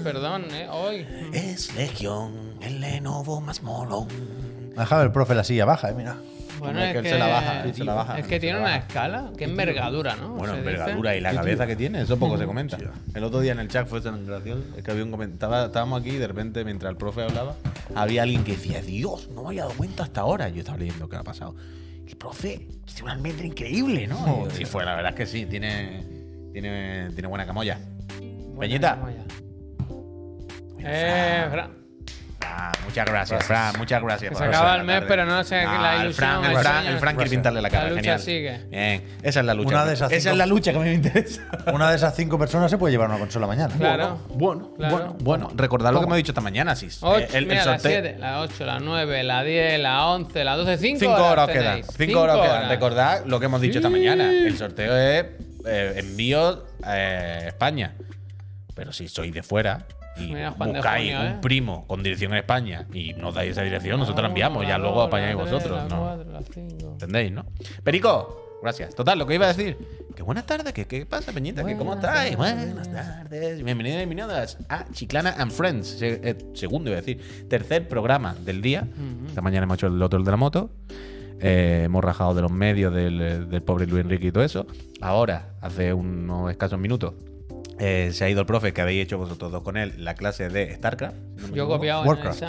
perdón, hoy. Es Legión, el Lenovo más mono. Ha dejado el profe la silla baja, mira. Bueno, es que se la baja, tío, se la baja. Es que tiene una escala, qué envergadura, ¿no? Bueno, envergadura y la cabeza que tiene, eso poco se comenta. El otro día en el chat fue tan gracioso, es que había un comentario, estábamos aquí y de repente mientras el profe hablaba, había alguien que decía, Dios, no me había dado cuenta hasta ahora. Yo estaba leyendo qué ha pasado. El profe tiene una almendra increíble, ¿no? Sí, fue, la verdad es que sí, tiene buena camoya. Peñita. Fran. Muchas gracias, Fran. Muchas gracias. Se acaba el mes, pero no sé la ilusión. El Fran quiere pintarle la cara. La lucha sigue. Bien, esa es la lucha. Esa es la lucha que a mí me interesa. Una de esas 5 personas se puede llevar una consola mañana. Claro. Bueno. Recordad lo que me he dicho esta mañana, Sis. Mira, la 7, la 8, la 9, la 10, la 11, la 12, 5 horas quedan. 5 horas quedan. Recordad lo que hemos dicho esta mañana. El sorteo es envío a España. Pero si sois de fuera y buscáis un primo con dirección en España y nos dais esa dirección, nosotros la enviamos, ya luego apañáis vosotros, ¿no? ¿Entendéis, no? Perico, gracias. Total, lo que iba a decir. Que buenas tardes, ¿qué pasa, Peñita? ¿Qué, ¿cómo estáis? Buenas tardes. Bienvenidos y bienvenidas a Chiclana and Friends. Segundo, iba a decir. Tercer programa del día. Esta mañana hemos hecho el otro, el de la moto. Hemos rajado de los medios del pobre Luis Enrique y todo eso. Ahora, hace unos escasos minutos, se ha ido el profe que habéis hecho vosotros dos con él, la clase de StarCraft. Yo he copiado Warcraft,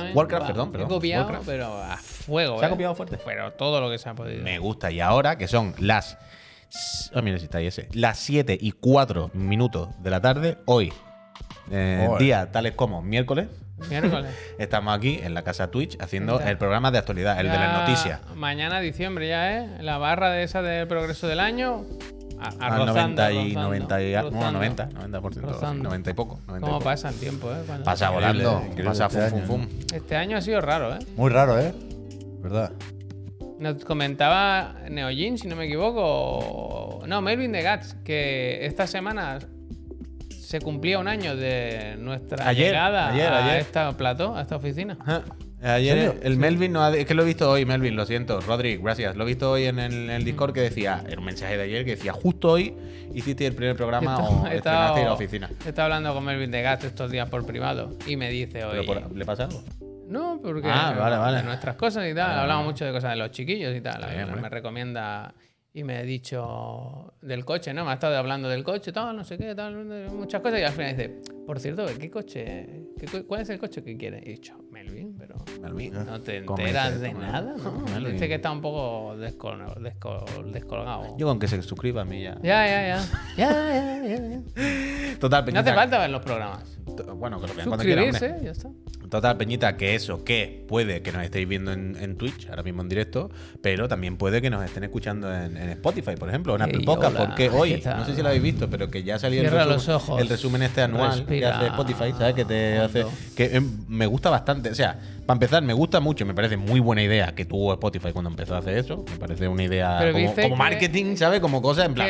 perdón. He copiado, pero a fuego. Se ha copiado fuerte. Pero todo lo que se ha podido. Me gusta. Y ahora, que son las… Oh, mira si está ahí ese. Las 7:04 de la tarde, hoy. Día tales como miércoles. Miércoles. Estamos aquí en la casa Twitch haciendo el programa de actualidad, el de las noticias. Mañana, diciembre, ya es la barra de esa del progreso del año… Rozando, 90 y poco. ¿Cómo pasa el tiempo, Cuando pasa volando, pasa fum. Este año ha sido raro, Muy raro, ¿Verdad? Nos comentaba Neojin, si no me equivoco, no, Melvin de Gats, que esta semana se cumplía un año de nuestra llegada a esta plató, a esta oficina. Ayer el Melvin no ha… Es que lo he visto hoy, Melvin, lo siento. Rodri, gracias. Lo he visto hoy en el Discord que decía… Era un mensaje de ayer que decía justo hoy hiciste el primer programa estrenaste en la oficina. Estaba hablando con Melvin de Gato estos días por privado y me dice hoy… ¿Le pasa algo? No, porque… vale. De nuestras cosas y tal. Hablamos mucho de cosas de los chiquillos y tal. Me recomienda… Y me he dicho del coche, ¿no? Me ha estado hablando del coche, tal, no sé qué, tal, muchas cosas. Y al final dice, por cierto, ¿qué coche? ¿Cuál es el coche que quieres? Y he dicho, Melvin, pero no te enteras de nada, ¿no? Dice que está un poco descolgado. Yo con que se suscriba a mí ya. Ya. Total, Peñita. No hace falta ver los programas. Bueno, que lo vean cuando quieran. Suscribirse, ya está. Total, Peñita, que eso, que puede que nos estéis viendo en Twitch, ahora mismo en directo, pero también puede que nos estén escuchando en Spotify, por ejemplo, en Apple Podcast, porque hoy, no sé si lo habéis visto, pero que ya salió el resumen este anual que hace Spotify, ¿sabes? Que te hace… Que me gusta bastante, o sea, para empezar, me gusta mucho, me parece muy buena idea que tuvo Spotify cuando empezó a hacer eso, me parece una idea como marketing, ¿sabes? Como cosa en plan…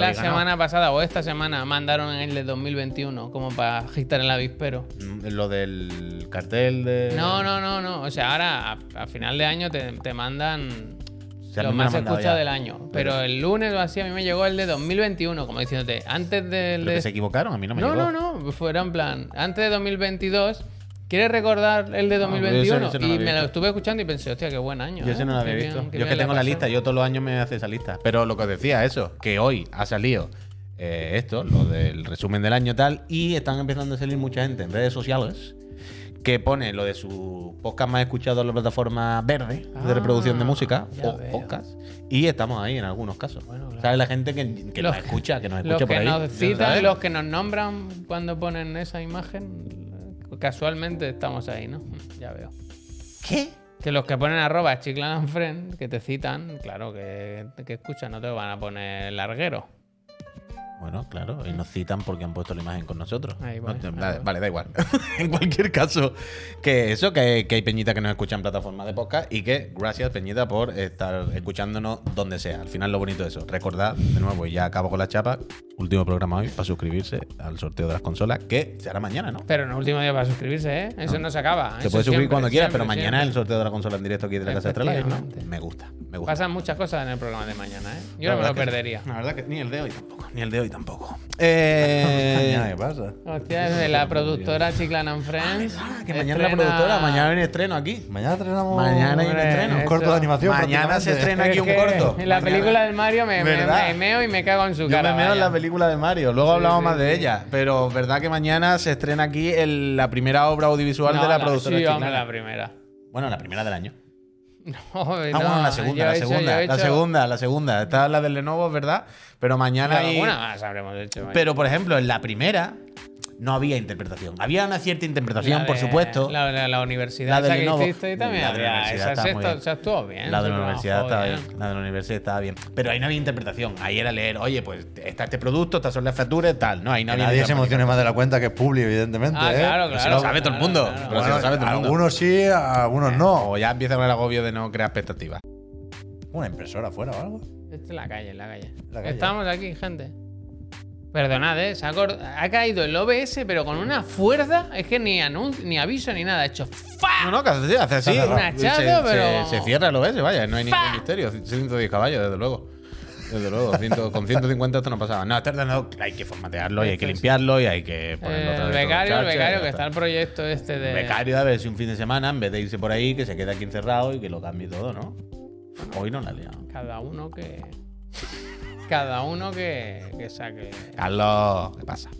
La semana pasada o esta semana mandaron el de 2021 como para agitar el avispero. Lo del… cartel de… No. O sea, ahora a final de año te mandan lo más escuchado del año. Pero el lunes o así a mí me llegó el de 2021, como diciéndote, antes del… ¿Pero que se equivocaron? A mí no me llegó. No. Fuera en plan, antes de 2022… ¿Quieres recordar el de 2021? No, y me lo estuve escuchando y pensé, hostia, qué buen año. Yo ese no lo había visto. Yo es que tengo la lista, yo todos los años me hace esa lista. Pero lo que os decía, eso, que hoy ha salido… esto, lo del resumen del año tal, y están empezando a salir mucha gente en redes sociales que pone lo de su podcast más escuchado en la plataforma verde de reproducción de música o podcast, y estamos ahí en algunos casos. Bueno, claro. ¿Sabes? La gente que nos escucha por ahí. Los que nos citan, los que nos nombran cuando ponen esa imagen, casualmente estamos ahí, ¿no? Ya veo. ¿Qué? Que los que ponen arroba chiclanfriend, que te citan, claro, que escuchan, no te van a poner larguero. Bueno, claro, y nos citan porque han puesto la imagen con nosotros. Vale, da igual. En cualquier caso, que eso, que hay Peñita que nos escucha en plataformas de podcast y que gracias, Peñita, por estar escuchándonos donde sea. Al final, lo bonito de eso. Recordad, de nuevo, y ya acabo con la chapa, Último programa hoy para suscribirse al sorteo de las consolas, que será mañana, ¿no? Pero no último día para suscribirse, ¿eh? Eso no se acaba. Te puedes suscribir cuando quieras, pero mañana es el sorteo de la consola en directo aquí de la Casa Astralife. Me gusta, me gusta. Pasan muchas cosas en el programa de mañana, ¿eh? Yo no me lo perdería. La verdad que ni el de hoy tampoco. Ni el de hoy tampoco. ¿Qué pasa? Hostia, es de la productora Chiclan and Friends. Que mañana la productora, mañana viene estreno aquí. Mañana estrenamos. Mañana hay un estreno. Un corto de animación. Mañana se estrena aquí un corto. En la película del Mario me meo y me cago en su cara. Película de Mario, luego hablamos más de ella, pero verdad que mañana se estrena aquí la primera obra audiovisual de la productora. Sí, hombre, la primera. Bueno, la primera del año. No, bueno, la segunda. Esta es la del Lenovo, ¿verdad? Pero mañana hay... Alguna más habremos hecho. Mañana. Pero, por ejemplo, en la primera no había interpretación. Había una cierta interpretación, por supuesto. La universidad la que hiciste y también se actuó bien. La de la universidad estaba bien. La de la universidad estaba bien. Pero ahí no había interpretación. Ahí era leer, oye, pues está este producto, estas son las facturas, tal. No, ahí no había nadie se emocione más de la cuenta que es Publi, evidentemente. Ah, claro, claro. Se lo sabe todo el mundo. Algunos sí, algunos no. O ya empieza con el agobio de no crear expectativas. ¿Una impresora afuera o algo? Esta es la calle, la calle. Estamos aquí, gente. Perdonad, ha caído el OBS, pero con una fuerza, es que ni anuncio, ni aviso, ni nada. Ha hecho ¡fa! No, que hace así. Un hachado, pero... Se cierra el OBS, vaya, no hay ningún misterio. 110 caballos, desde luego. Desde luego, con 150 esto no pasaba. No, hay que formatearlo y hay que limpiarlo y hay que ponerlo otra vez. El becario, que está el proyecto este de... Becario, a ver si un fin de semana, en vez de irse por ahí, que se quede aquí encerrado y que lo cambie todo, ¿no? Hoy no la liamos. Cada uno que saque. Carlos, ¿qué pasa?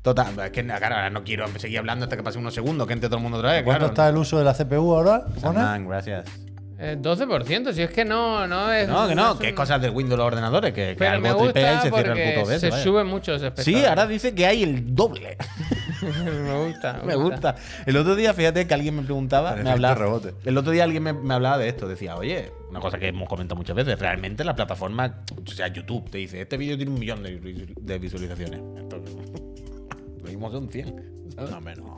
Total, es que ahora no quiero seguir hablando hasta que pase unos segundos, que entre todo el mundo otra vez. ¿Cuánto está el uso de la CPU ahora? Gracias. 12%, si es que no es. No, que no, que es cosas de Windows los ordenadores, que pero algo tripea y se cierra el puto beso. Se suben muchos espectadores. Sí, ahora dice que hay el doble. Me gusta. El otro día, fíjate que alguien me preguntaba, me hablaba de esto, decía, oye, una cosa que hemos comentado muchas veces, realmente la plataforma, o sea, YouTube te dice, este vídeo tiene 1 millón de visualizaciones. Entonces, lo mismo son 100, ¿sabes? No menos.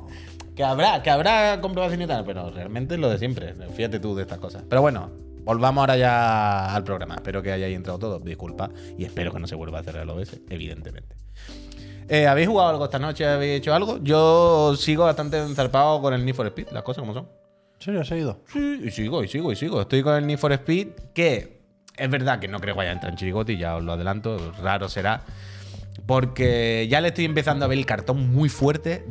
Que habrá comprobación y tal, pero realmente es lo de siempre. Fíjate tú de estas cosas. Pero bueno, volvamos ahora ya al programa. Espero que hayáis entrado todos, disculpa. Y espero que no se vuelva a cerrar el OBS, evidentemente. ¿Habéis jugado algo esta noche? ¿Habéis hecho algo? Yo sigo bastante enzarpado con el Need for Speed, las cosas como son. ¿En serio has ido? Sí, y sigo. Estoy con el Need for Speed, que es verdad que no creo que vaya a entrar en Chirigoti, ya os lo adelanto, raro será. Porque ya le estoy empezando a ver el cartón muy fuerte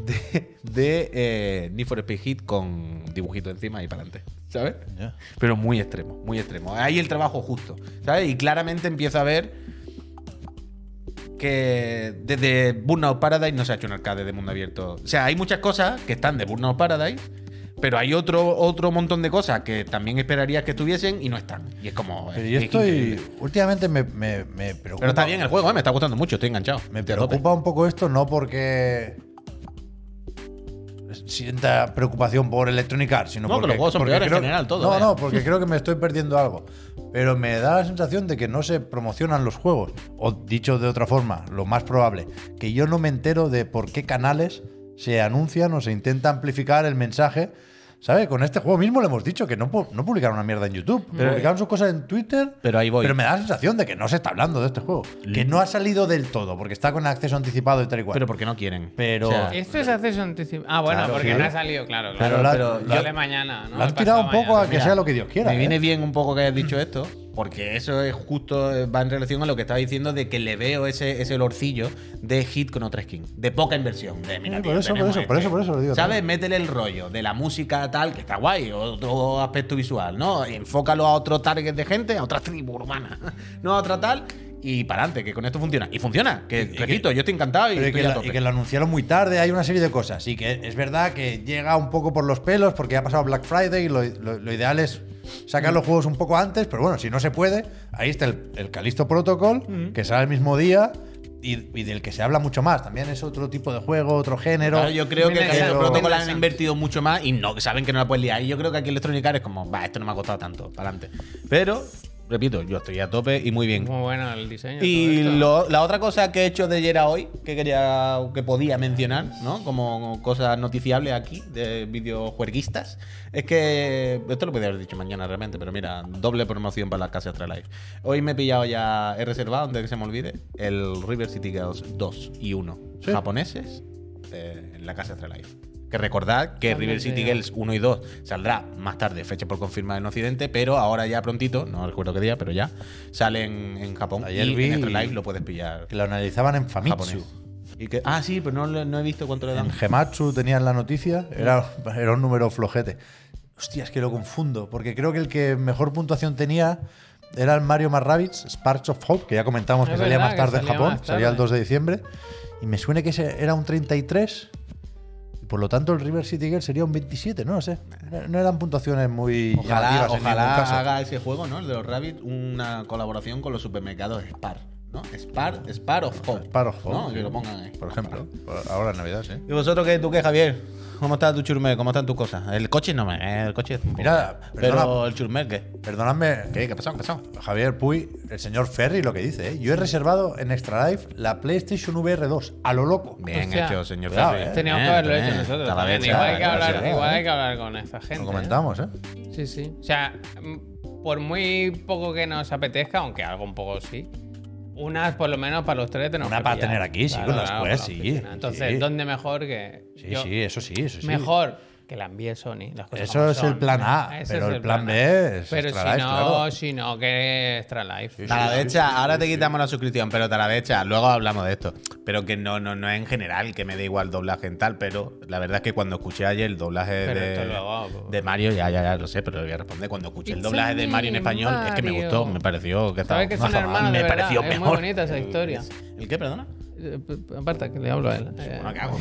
de Need for Speed Hit con dibujitos encima y para adelante, ¿sabes? Yeah. Pero muy extremo, muy extremo. Ahí el trabajo justo, ¿sabes? Y claramente empiezo a ver que desde Burnout Paradise no se ha hecho un arcade de mundo abierto. O sea, hay muchas cosas que están de Burnout Paradise, pero hay otro montón de cosas que también esperarías que estuviesen y no están. Y es como... Yo estoy... Últimamente me preocupa... Pero está bien el juego, me está gustando mucho, estoy enganchado. Me preocupa un poco esto, no porque sienta preocupación por Electronic Arts, sino porque... No, que los juegos son peores en general, todo. No, porque creo que me estoy perdiendo algo. Pero me da la sensación de que no se promocionan los juegos. O dicho de otra forma, lo más probable, que yo no me entero de por qué canales se anuncian o se intenta amplificar el mensaje, ¿sabes? Con este juego mismo le hemos dicho que no publicaron una mierda en YouTube, pero publicaron sus cosas en Twitter, pero ahí voy. Pero me da la sensación de que no se está hablando de este juego, que no ha salido del todo, porque está con acceso anticipado y tal y cual. Pero porque no quieren. Pero... O sea, esto es acceso anticipado. Ah, bueno, claro, porque no ha salido, claro. Pero yo mañana, ¿no? La han tirado un poco a que sea lo que Dios quiera. Me viene bien un poco que hayas dicho esto, porque eso es justo, va en relación a lo que estaba diciendo de que le veo ese olorcillo de hit con otra skin, de poca inversión. De, mira, por eso lo digo. ¿Sabes? También. Métele el rollo de la música tal, que está guay, otro aspecto visual, ¿no? Enfócalo a otro target de gente, a otra tribu urbana, no a otra tal, y para adelante, que con esto funciona. Y funciona, que repito, yo estoy encantado. Y que lo anunciaron muy tarde, hay una serie de cosas. Y que es verdad que llega un poco por los pelos, porque ha pasado Black Friday y lo ideal es sacar los juegos un poco antes, pero bueno, si no se puede, ahí está el Callisto Protocol, que sale el mismo día y del que se habla mucho más. También es otro tipo de juego, otro género. Claro, yo creo que el Callisto Protocol han invertido mucho más y no saben que no la pueden liar. Y yo creo que aquí Electronic Arts es como, va, esto no me ha costado tanto, para adelante. Pero repito, yo estoy a tope y muy bien. Muy bueno el diseño. Y la otra cosa que he hecho de ayer a hoy, que quería, que podía mencionar, ¿no? Como cosas noticiables aquí, de videojueguistas, es que, esto lo podía haber dicho mañana realmente, pero mira, doble promoción para la Casa Astralife. Hoy me he pillado ya, he reservado, antes de que se me olvide, el River City Girls 2 y 1, ¿sí? Japoneses, en la Casa Astralife. Que recordad que River City Girls 1 y 2 saldrá más tarde, fecha por confirmar en Occidente, pero ahora ya prontito, no recuerdo qué día, pero ya, salen en Japón. Ayer y en Extra Life lo puedes pillar. Que lo analizaban en Famitsu. Japonés. Y que, ah, sí, pero no he visto cuánto le dan. En Gematsu tenían la noticia, era un número flojete. Hostia, es que lo confundo, porque creo que el que mejor puntuación tenía era el Mario + Rabbids, Sparks of Hope, que ya comentamos que salía más tarde en Japón, salía el 2 de diciembre, y me suena que ese era un 33. Por lo tanto, el River City Girls sería un 27, no lo sé. No eran puntuaciones muy llamativas. Ojalá haga ese juego, ¿no? El de los Rabbids, una colaboración con los supermercados Spar, ¿no? Spar of Hope. Spar of Hope. ¿No? Que lo pongan ahí. Por ejemplo, ahora en Navidad, sí. ¿Y vosotros qué? ¿Tú qué, Javier? ¿Cómo está tu churmer? ¿Cómo están tus cosas? El coche no me... El coche es un poco... Mira, pero el churmer, ¿qué? Perdonadme. ¿Qué ha pasado? Javier Puy, el señor Ferry, lo que dice, ¿eh? Yo he reservado en Extra Life la PlayStation VR 2, a lo loco. Bien hecho, señor Ferry. Teníamos que haberlo hecho nosotros. Igual hay que hablar con esta gente. Lo comentamos, ¿eh? Sí, sí. O sea, por muy poco que nos apetezca, aunque algo un poco sí... Unas, por lo menos, para los tres tenemos. Una para tener aquí, sí, claro, con las puedes, sí. Entonces, sí. ¿Dónde mejor que...? Sí, yo, sí, eso sí, eso sí. Mejor que la envíe Sony. Las cosas eso es son. El plan A, ese pero el plan B es pero Extra Life, claro. Si no, que Extra Life. Sí, Taladecha, sí, ahora te quitamos la suscripción, pero Taladecha, luego hablamos de esto. Pero que no es en general, que me da igual doblaje en tal, pero la verdad es que cuando escuché ayer el doblaje de Mario, ya lo sé, pero lo voy a responder. Cuando escuché el doblaje de Mario en español, Mario. Es que me gustó, me pareció que estaba... Me pareció mejor. Es muy bonita esa historia. ¿El qué, perdona? Aparte, que le hablo a él. Bueno, ¿qué hago?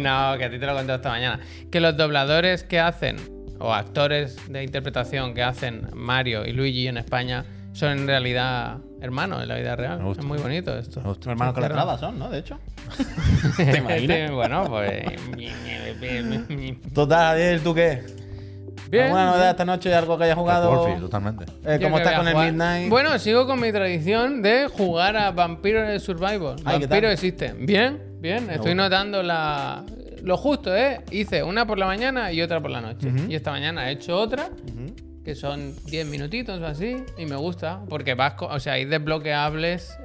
No, que a ti te lo he contado esta mañana. Que los dobladores que hacen, o actores de interpretación que hacen Mario y Luigi en España, son en realidad hermanos en la vida real. Es muy bonito esto. Hermanos con las trabas son, ¿no? De hecho. ¿Te imaginas? Bueno, pues... Total, ¿tú qué? Bien. ¿Alguna novedad esta noche? ¿Algo que haya jugado? Porfi, totalmente. ¿Cómo estás con el Midnight? Bueno, sigo con mi tradición de jugar a Vampiro Survivor. Vampiro existe. Bien, bien. Estoy notando lo justo, ¿eh? Hice una por la mañana y otra por la noche. Y esta mañana he hecho otra, que son 10 minutitos o así. Y me gusta, porque vas hay desbloqueables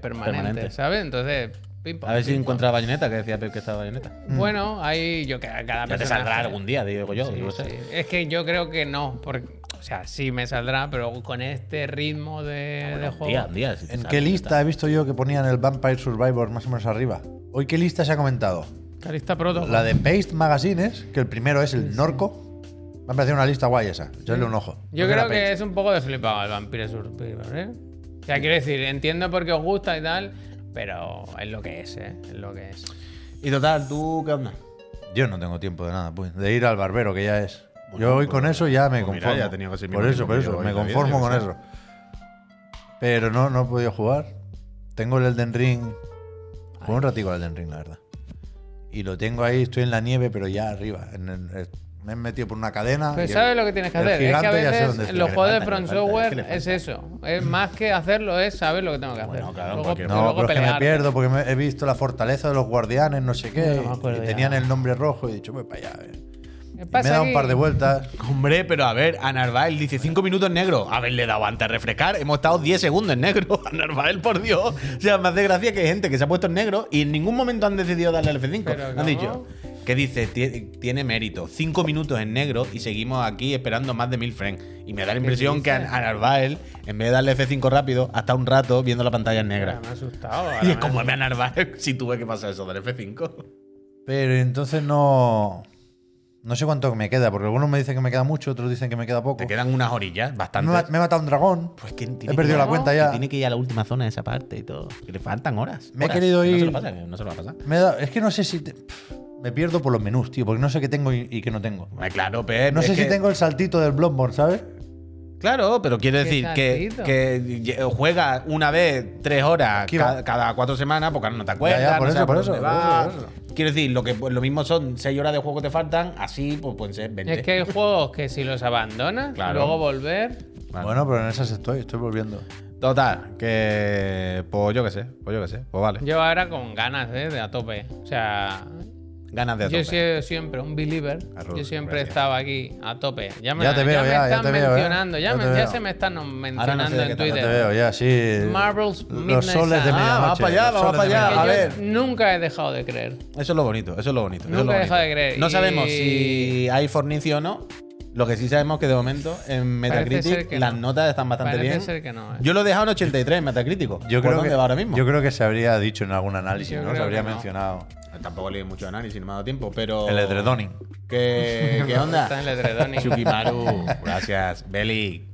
permanentes, ¿sabes? Entonces... Pim, pam, a ver si encuentra Bayonetta, que decía que estaba Bayonetta. Bueno, ahí yo cada persona. Te saldrá algún día, digo yo. Sí, no sé. Sí. Es que yo creo que no. Porque, o sea, sí me saldrá, pero con este ritmo de juego. Día, si ¿en qué lista he visto yo que ponían el Vampire Survivor más o menos arriba? ¿Hoy qué lista se ha comentado? La lista proto. La de Paste Magazines, que el primero es el Norco. Me ha parecido una lista guay esa. Echarle un ojo. Yo creo que es un poco de flipado el Vampire Survivor, ¿eh? O sea, quiero decir, entiendo por qué os gusta y tal. Pero es lo que es, ¿eh? Es lo que es. Y total, ¿tú qué onda? Yo no tengo tiempo de nada, pues. De ir al barbero, que ya es. Bueno, yo hoy con eso ya me conformo. Mira, ya tenía que ser por eso. Me conformo con eso. Pero no he podido jugar. Tengo el Elden Ring. Juego un ratico al Elden Ring, la verdad. Y lo tengo ahí, estoy en la nieve, pero ya arriba. Me he metido por una cadena. Pero ¿sabes lo que tienes que hacer? Es que a veces los juegos de Front Software es eso. Es más que hacerlo, es saber lo que tengo que hacer. Bueno, claro, luego pero es que me pierdo porque he visto la fortaleza de los guardianes, no sé qué. No, y tenían el nombre rojo y he dicho, pues para allá, a ver. Me he dado un par de vueltas. Hombre, pero a ver, a Narváez dice 5 minutos en negro. Haberle dado antes a refrescar. Hemos estado 10 segundos en negro. A Narváez, por Dios. O sea, me hace gracia que hay gente que se ha puesto en negro y en ningún momento han decidido darle al F5. Pero, han dicho, ¿qué dice? Tiene mérito. 5 minutos en negro y seguimos aquí esperando más de 1000 frames. Y me da la impresión que a Narváez, en vez de darle F5 rápido, hasta un rato viendo la pantalla en negra. Me ha asustado. Y es como a Narváez, si tuve que pasar eso, dar F5. Pero entonces no... No sé cuánto me queda, porque algunos me dicen que me queda mucho, otros dicen que me queda poco. Te quedan unas orillas, bastante. Me he matado un dragón. Pues que he perdido la cuenta ya. Que tiene que ir a la última zona de esa parte y todo. Que le faltan horas. Me he querido ir. No se lo va a pasar. Es que no sé si. Me pierdo por los menús, tío, porque no sé qué tengo y qué no tengo. Claro, pero. No sé si tengo el saltito del Bloodborne, ¿sabes? Claro, pero quiero decir que juegas una vez 3 horas cada 4 semanas, porque ahora no te acuerdas. Ya, por eso. Quiero decir, lo mismo son 6 horas de juego que te faltan, así pues pueden ser 20. Es que hay juegos que si los abandonas, luego volver… Vale. Bueno, pero en esas estoy volviendo. Total, que pues yo qué sé, pues vale. Yo ahora con ganas, de a tope, o sea, ganas de a tope. Yo soy siempre un believer, yo siempre he estado aquí a tope. Ya se me están mencionando en Twitter. Ya te veo, ya, sí. Marvel's Midnight Suns. Los soles de medianoche. Va para allá, va para allá, a ver. Nunca he dejado de creer. Eso es lo bonito, Nunca he dejado de creer. No sabemos si hay fornicio o no. Lo que sí sabemos es que de momento en Metacritic las notas están bastante bien. Parece ser que no, Yo lo he dejado en 83 en Metacritic. Yo creo que se habría dicho en algún análisis, ¿no? Se habría mencionado. Tampoco leí mucho análisis, no me ha dado tiempo, pero… El edredoning. ¿Qué onda? Está en el edredoning. Shukimaru. Gracias. Beli.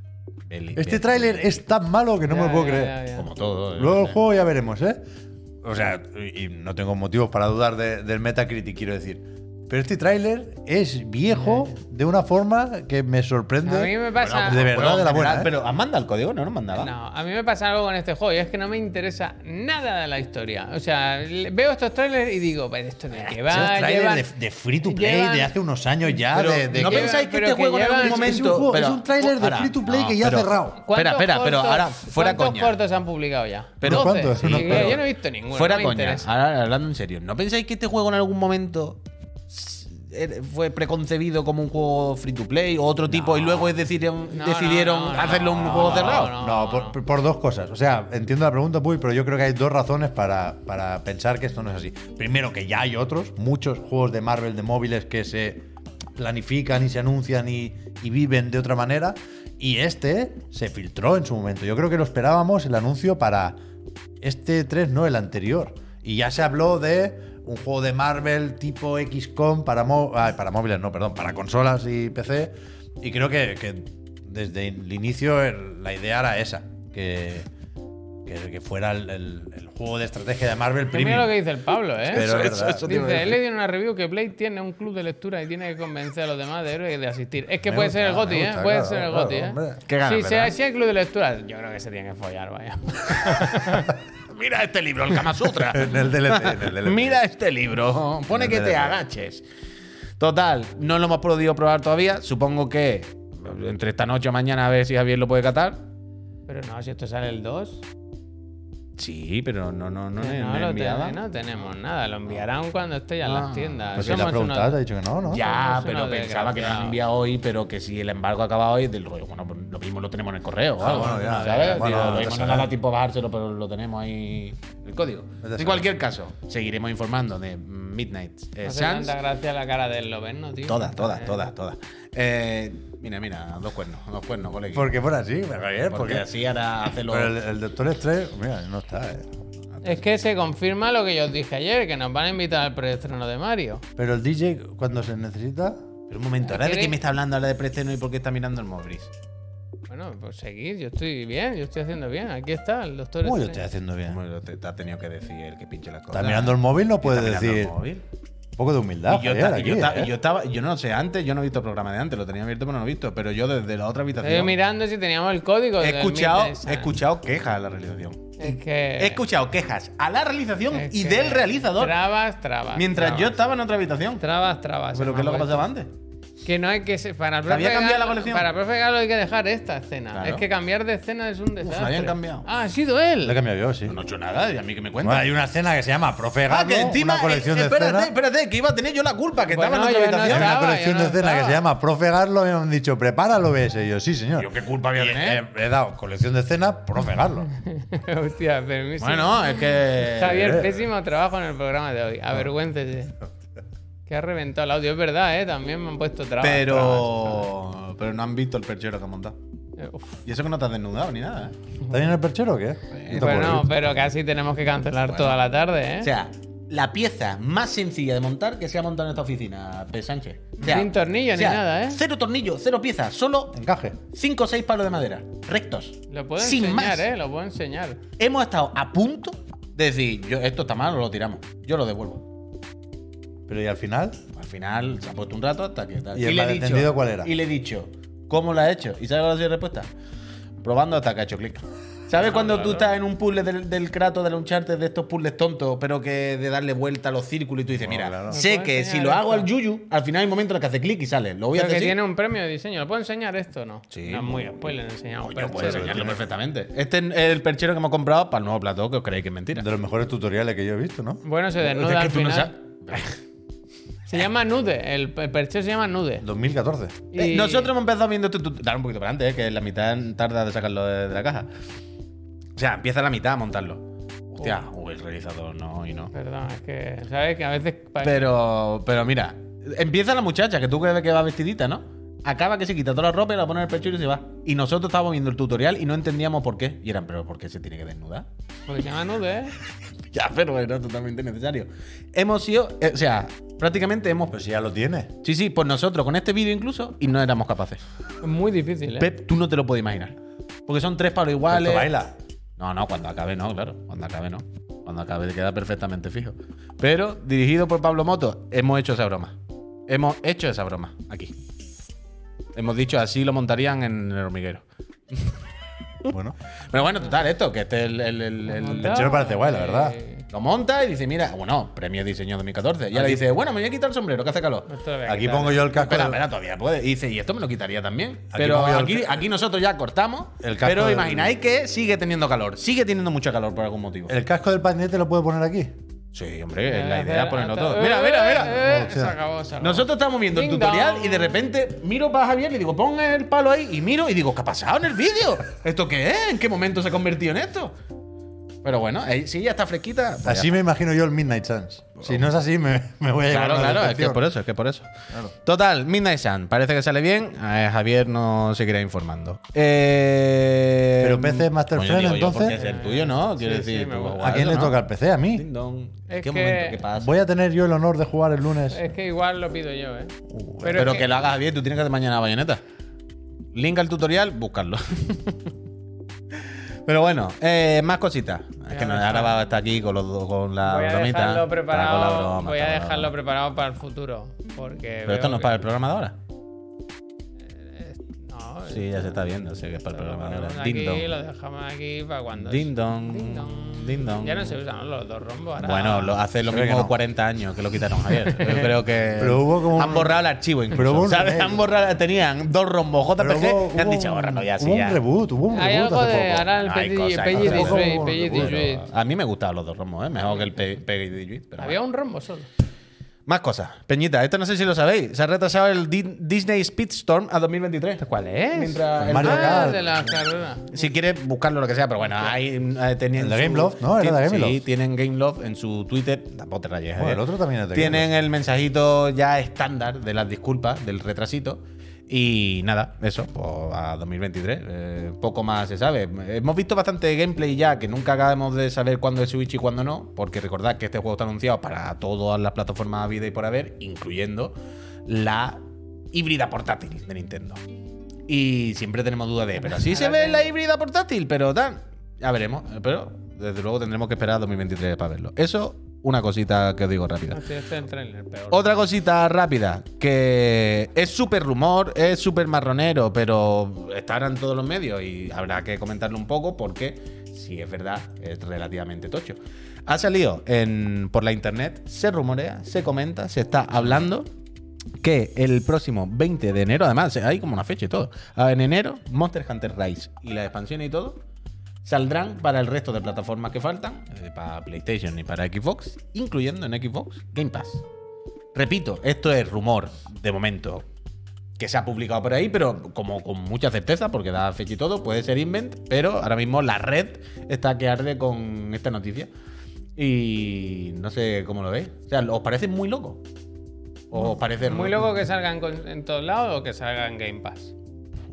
Este tráiler es tan malo que no me lo puedo creer. Como todo. Luego el juego ya veremos, ¿eh? O sea, y no tengo motivos para dudar del Metacritic, quiero decir. Pero este tráiler es viejo de una forma que me sorprende. A mí me pasa… Bueno, de verdad, bueno, de la buena. Pero ¿has mandado el código? No mandaba. No, a mí me pasa algo con este juego y es que no me interesa nada de la historia. O sea, veo estos trailers y digo, pues esto de qué va… Estos trailers de free to play de hace unos años ya. Pero, ¿no pensáis que este juego en algún momento… Es un trailer de free to play que ya ha cerrado. Espera, pero ahora, fuera coña. ¿Cuántos cortos han publicado ya? ¿Pero cuántos? Yo no he visto ninguno. Fuera coña, ahora hablando en serio. ¿No pensáis que este juego en algún momento… fue preconcebido como un juego free to play o otro tipo y luego decidieron hacerlo un juego cerrado? Por dos cosas. O sea, entiendo la pregunta, Puy, pero yo creo que hay dos razones para pensar que esto no es así. Primero, que ya hay otros, muchos juegos de Marvel de móviles que se planifican y se anuncian y viven de otra manera. Y este se filtró en su momento. Yo creo que lo esperábamos el anuncio para este 3, no, el anterior. Y ya se habló de… un juego de Marvel tipo XCOM para móviles, no, perdón, para consolas y PC. Y creo que desde el inicio la idea era esa, que fuera el juego de estrategia de Marvel premium. Mira lo que dice el Pablo, ¿eh? Pero eso dice, él le dio una review que Blade tiene un club de lectura y tiene que convencer a los demás de héroes de asistir. Es que puede ser el GOTY, ¿eh? Puede ser el GOTY, ¿eh? Qué ganas, si hay club de lectura, yo creo que se tienen que follar, vaya. Mira este libro, el Kama Sutra. en el DLC. Mira este libro. Pone que te agaches. Total, no lo hemos podido probar todavía. Supongo que entre esta noche o mañana a ver si Javier lo puede catar. Pero no, si esto sale el 2. Sí, pero no tenemos nada. Lo enviarán cuando esté ya en las tiendas. Pues si le has preguntado, te ha dicho que no. Ya, pero pensaba que lo han enviado hoy, pero que si el embargo acaba hoy, del rollo, bueno, lo mismo lo tenemos en el correo. ¿Sabes? Lo mismo no da tiempo a bajárselo, pero lo tenemos ahí el código. En cualquier caso, seguiremos informando de Midnight Suns. Tanta gracia la cara del Loveno, tío. Todas. Mira, dos cuernos, colegio. Porque por así, porque así ahora hace lo… Pero el Doctor Estrés, mira, no está. Es que se confirma lo que yo os dije ayer, que nos van a invitar al preestreno de Mario. Pero el DJ, cuando se necesita… Pero un momento, ¿ahora de qué me está hablando ahora de preestreno y por qué está mirando el Mobris? Bueno, pues seguir, yo estoy haciendo bien. Aquí está el Doctor Estrés. Yo estoy haciendo bien. Bueno, te ha tenido que decir el que pinche las cosas. ¿Estás mirando el móvil? No puedes decir… Un poco de humildad. Yo no sé, antes, yo no he visto el programa de antes, lo tenía abierto pero no lo he visto, pero yo desde la otra habitación… Estoy mirando si teníamos el código. He escuchado quejas a la realización. Es que… He escuchado quejas a la realización y del realizador. Trabas. Mientras yo estaba en otra habitación. Trabas. ¿Pero qué es lo que pasaba antes? Que no hay que… Para Profe Galo hay que dejar esta escena. Claro. Es que cambiar de escena es un desastre. Habían cambiado. Ah, ha sido él. Lo he cambiado yo, sí. No he hecho nada, y a mí que me cuentan. Bueno, hay una escena que se llama Profe Galo, que encima, una colección de escenas. Espérate, que iba a tener yo la culpa, que pues estaba en otra habitación. Hay una colección de escenas que se llama Profe Galo, me han dicho, prepáralo, ves. Y yo, sí, señor. ¿Yo qué culpa había tenido? He dado colección de escenas, Profe Galo. Hostia, permiso. Bueno, es que… Javier, pésimo trabajo en el programa de hoy. Avergüéncese. Que ha reventado el audio, es verdad, también me han puesto trabas. Pero no han visto el perchero que ha montado. Y eso que no te has desnudado ni nada, ¿Está bien el perchero o qué? Bueno, pero casi tenemos que cancelar toda la tarde, O sea, la pieza más sencilla de montar que se ha montado en esta oficina, P. Sánchez. Sin tornillo ni nada, Cero tornillos, cero piezas, solo encaje. 5 o 6 palos de madera, rectos. Lo puedo enseñar, lo puedo enseñar. Hemos estado a punto de decir, esto está mal, lo tiramos, yo lo devuelvo. Pero ¿y al final? Al final se ha puesto un rato hasta que… ¿Y el malentendido cuál era? Y le he dicho, ¿cómo lo ha hecho? ¿Y sabes cuál ha sido la respuesta? Probando hasta que ha hecho clic. ¿Sabes cuando tú estás en un puzzle del Kratos, del Uncharted, de estos puzzles tontos, pero que de darle vuelta a los círculos y tú dices, mira, sé que si lo hago al Yuyu, al final hay un momento en el que hace clic y sale. Lo voy a hacer. Porque tiene un premio de diseño. ¿Lo puedo enseñar esto o no? Sí. No es muy spoiler, he enseñado. Yo puedo enseñarlo perfectamente. Este es el perchero que hemos comprado para el nuevo plató, que os creéis que es mentira. De los mejores tutoriales que yo he visto, ¿no? Bueno, se desnuda al final. Se llama Nude, el perchero se llama Nude. 2014. Y... nosotros hemos empezado viendo este tutorial. Dar un poquito para antes, que la mitad tarda de sacarlo de la caja. O sea, empieza la mitad a montarlo. Hostia, el realizador no y no. Perdón, es que, ¿sabes? Que a veces... Pero mira, empieza la muchacha, que tú crees que va vestidita, ¿no? Acaba que se quita toda la ropa y la pone en el pecho y se va. Y nosotros estábamos viendo el tutorial y no entendíamos por qué. Y eran, ¿pero por qué se tiene que desnudar? Porque se llama nude, ¿eh? Ya, pero era totalmente necesario. Hemos sido... o sea, prácticamente hemos... Pero si ya lo tienes. Sí, sí, pues nosotros con este vídeo incluso y no éramos capaces. Es muy difícil, ¿eh? Pep, tú no te lo puedes imaginar. Porque son tres palos iguales. ¿Esto baila? No, cuando acabe no, claro. Cuando acabe no. Cuando acabe queda perfectamente fijo. Pero, dirigido por Pablo Moto, hemos hecho esa broma. Hemos hecho esa broma aquí. Hemos dicho, así lo montarían en el hormiguero. Bueno. Pero bueno, total, esto, que este es el perchero parece guay, la verdad. Lo monta y dice, mira, bueno, premio diseño 2014. Y ahora dice, bueno, me voy a quitar el sombrero, que hace calor. Aquí pongo yo el casco. Espera, todavía puede. Y dice, y esto me lo quitaría también. Pero aquí nosotros ya cortamos. Pero imagináis que sigue teniendo calor. Sigue teniendo mucho calor por algún motivo. ¿El casco del patinete lo puedo poner aquí? Sí, hombre, es la idea ponerlo todo. Mira. Se acabó, Nosotros estamos viendo el tutorial y de repente miro para Javier y digo, pon el palo ahí. Y miro y digo, ¿qué ha pasado en el vídeo? ¿Esto qué es? ¿En qué momento se ha convertido en esto? Pero bueno, sí, ya está fresquita. Pues así ya me imagino yo el Midnight Suns. Si no es así, me voy a llevar. Claro, es que por eso. Claro. Total, Midnight Suns. Parece que sale bien. Javier no seguirá informando. Pero PC Master Friend, entonces. Es el tuyo, ¿no? Quiero decir, ¿a quién le toca el PC? ¿A mí? ¿En qué momento? ¿Qué pasa? Voy a tener yo el honor de jugar el lunes. Es que igual lo pido yo, ¿eh? Pero que lo hagas, Javier. Tú tienes que hacer mañana Bayonetta. Link al tutorial, buscarlo. Pero bueno, más cositas. Es que ahora va a estar aquí con la bromita. Voy a dejarlo preparado para el futuro. Porque pero esto no es para el programa de ahora. No. Sí, ya se está viendo. Sí, que es para el programa de ahora. Lo dejamos aquí para cuando. Ding dong. Ding dong. Ya no se usan los dos rombos ahora. Bueno, hace lo mismo 40 años que lo quitaron, Javier. Yo creo que han borrado el archivo incluso. ¿Sabes? Han borrado, tenían dos rombos JPG y han dicho, bórralo ya. Hubo un reboot, Hay algo de ahora el Peggy Dijuit. A mí me gustaban los dos rombos, mejor que el Peggy Dijuit. Había un rombo solo. Más cosas. Peñita, esto no sé si lo sabéis. Se ha retrasado el Disney Speedstorm a 2023. ¿Cuál es? Mientras Mario Kart. De la carrera. Si quieres buscarlo, lo que sea, pero bueno, tenían. Gameloft, ¿no? Era de Gameloft. Sí, tienen Gameloft en su Twitter. Tampoco te rayes. El otro también es de Tienen el mensajito ya estándar de las disculpas, del retrasito. Y nada, eso, pues a 2023. Poco más se sabe. Hemos visto bastante gameplay ya, que nunca acabamos de saber cuándo es Switch y cuándo no, porque recordad que este juego está anunciado para todas las plataformas habidas y por haber, incluyendo la híbrida portátil de Nintendo. Y siempre tenemos dudas de, pero así se ve la híbrida portátil, pero tal. Ya veremos, pero desde luego tendremos que esperar a 2023 para verlo. Eso. Una cosita que os digo rápida. Otra cosita rápida, que es súper rumor, es súper marronero, pero estará en todos los medios y habrá que comentarlo un poco porque, si es verdad, es relativamente tocho. Ha salido por la internet, se rumorea, se comenta, se está hablando que el próximo 20 de enero, además hay como una fecha y todo, en enero, Monster Hunter Rise y las expansiones y todo saldrán para el resto de plataformas que faltan, para PlayStation y para Xbox, incluyendo en Xbox Game Pass. Repito, esto es rumor de momento que se ha publicado por ahí, pero como con mucha certeza, porque da fecha y todo, puede ser invent, pero ahora mismo la red está que arde con esta noticia. Y no sé cómo lo veis. O sea, ¿os parece muy loco? ¿Os parece muy loco que salgan en todos lados o que salgan Game Pass?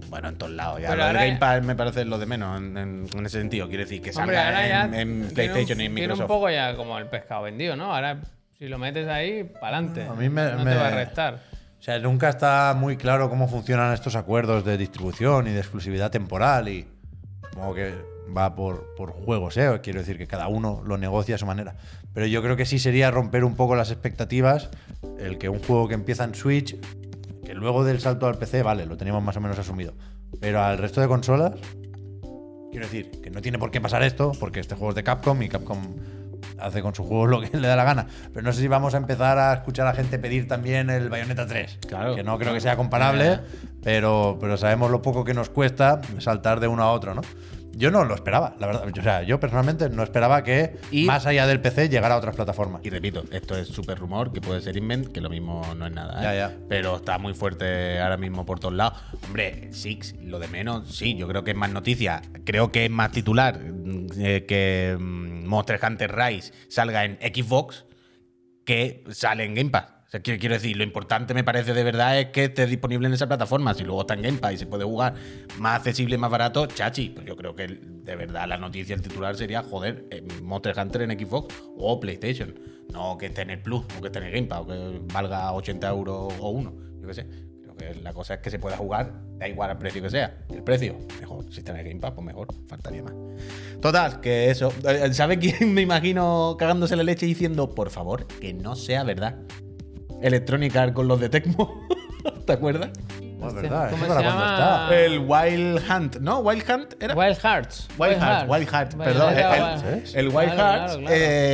Bueno, en todos lados. Ya. Pero lo del Game Pass me parece lo de menos en ese sentido. Quiero decir que salga en PlayStation y en Microsoft. Tiene un poco ya como el pescado vendido, ¿no? Ahora, si lo metes ahí, para adelante. No te va a restar. O sea, nunca está muy claro cómo funcionan estos acuerdos de distribución y de exclusividad temporal. Y como que va por juegos, ¿eh? Quiero decir que cada uno lo negocia a su manera. Pero yo creo que sí sería romper un poco las expectativas el que un juego que empieza en Switch... Que luego del salto al PC, vale, lo teníamos más o menos asumido. Pero al resto de consolas, Quiero decir, que no tiene por qué pasar esto, porque este juego es de Capcom y Capcom hace con sus juegos lo que le da la gana. Pero no sé si vamos a empezar a escuchar a gente pedir también el Bayonetta 3. Claro. Que no creo que sea comparable, pero sabemos lo poco que nos cuesta saltar de uno a otro, ¿no? Yo no lo esperaba, la verdad. O sea, yo personalmente no esperaba que más allá del PC llegara a otras plataformas. Y repito, esto es súper rumor, que puede ser invent, que lo mismo no es nada, ¿eh? Ya. Pero está muy fuerte ahora mismo por todos lados. Hombre, Six, lo de menos, sí, yo creo que es más noticia. Creo que es más titular que Monster Hunter Rise salga en Xbox que sale en Game Pass. O sea, quiero decir, lo importante me parece de verdad es que esté disponible en esa plataforma. Si luego está en Game Pass y se puede jugar más accesible, más barato, chachi. Pues yo creo que de verdad la noticia, el titular sería, joder, Monster Hunter en Xbox o PlayStation. No que esté en el Plus, o que esté en el Game Pass, o que valga 80 euros o uno. Yo qué sé. Creo que la cosa es que se pueda jugar, da igual al precio que sea. El precio, mejor. Si está en el Game Pass, pues mejor. Faltaría más. Total, que eso. ¿Sabe quién me imagino cagándose la leche diciendo, por favor, que no sea verdad? Electronic Arts con los de Tecmo. ¿Te acuerdas? No, es verdad. ¿Cómo se llama? El Wild Hunt. ¿No? ¿Wild Hunt era? Wild Hearts. Wild Hearts. Perdón. El Wild Hearts.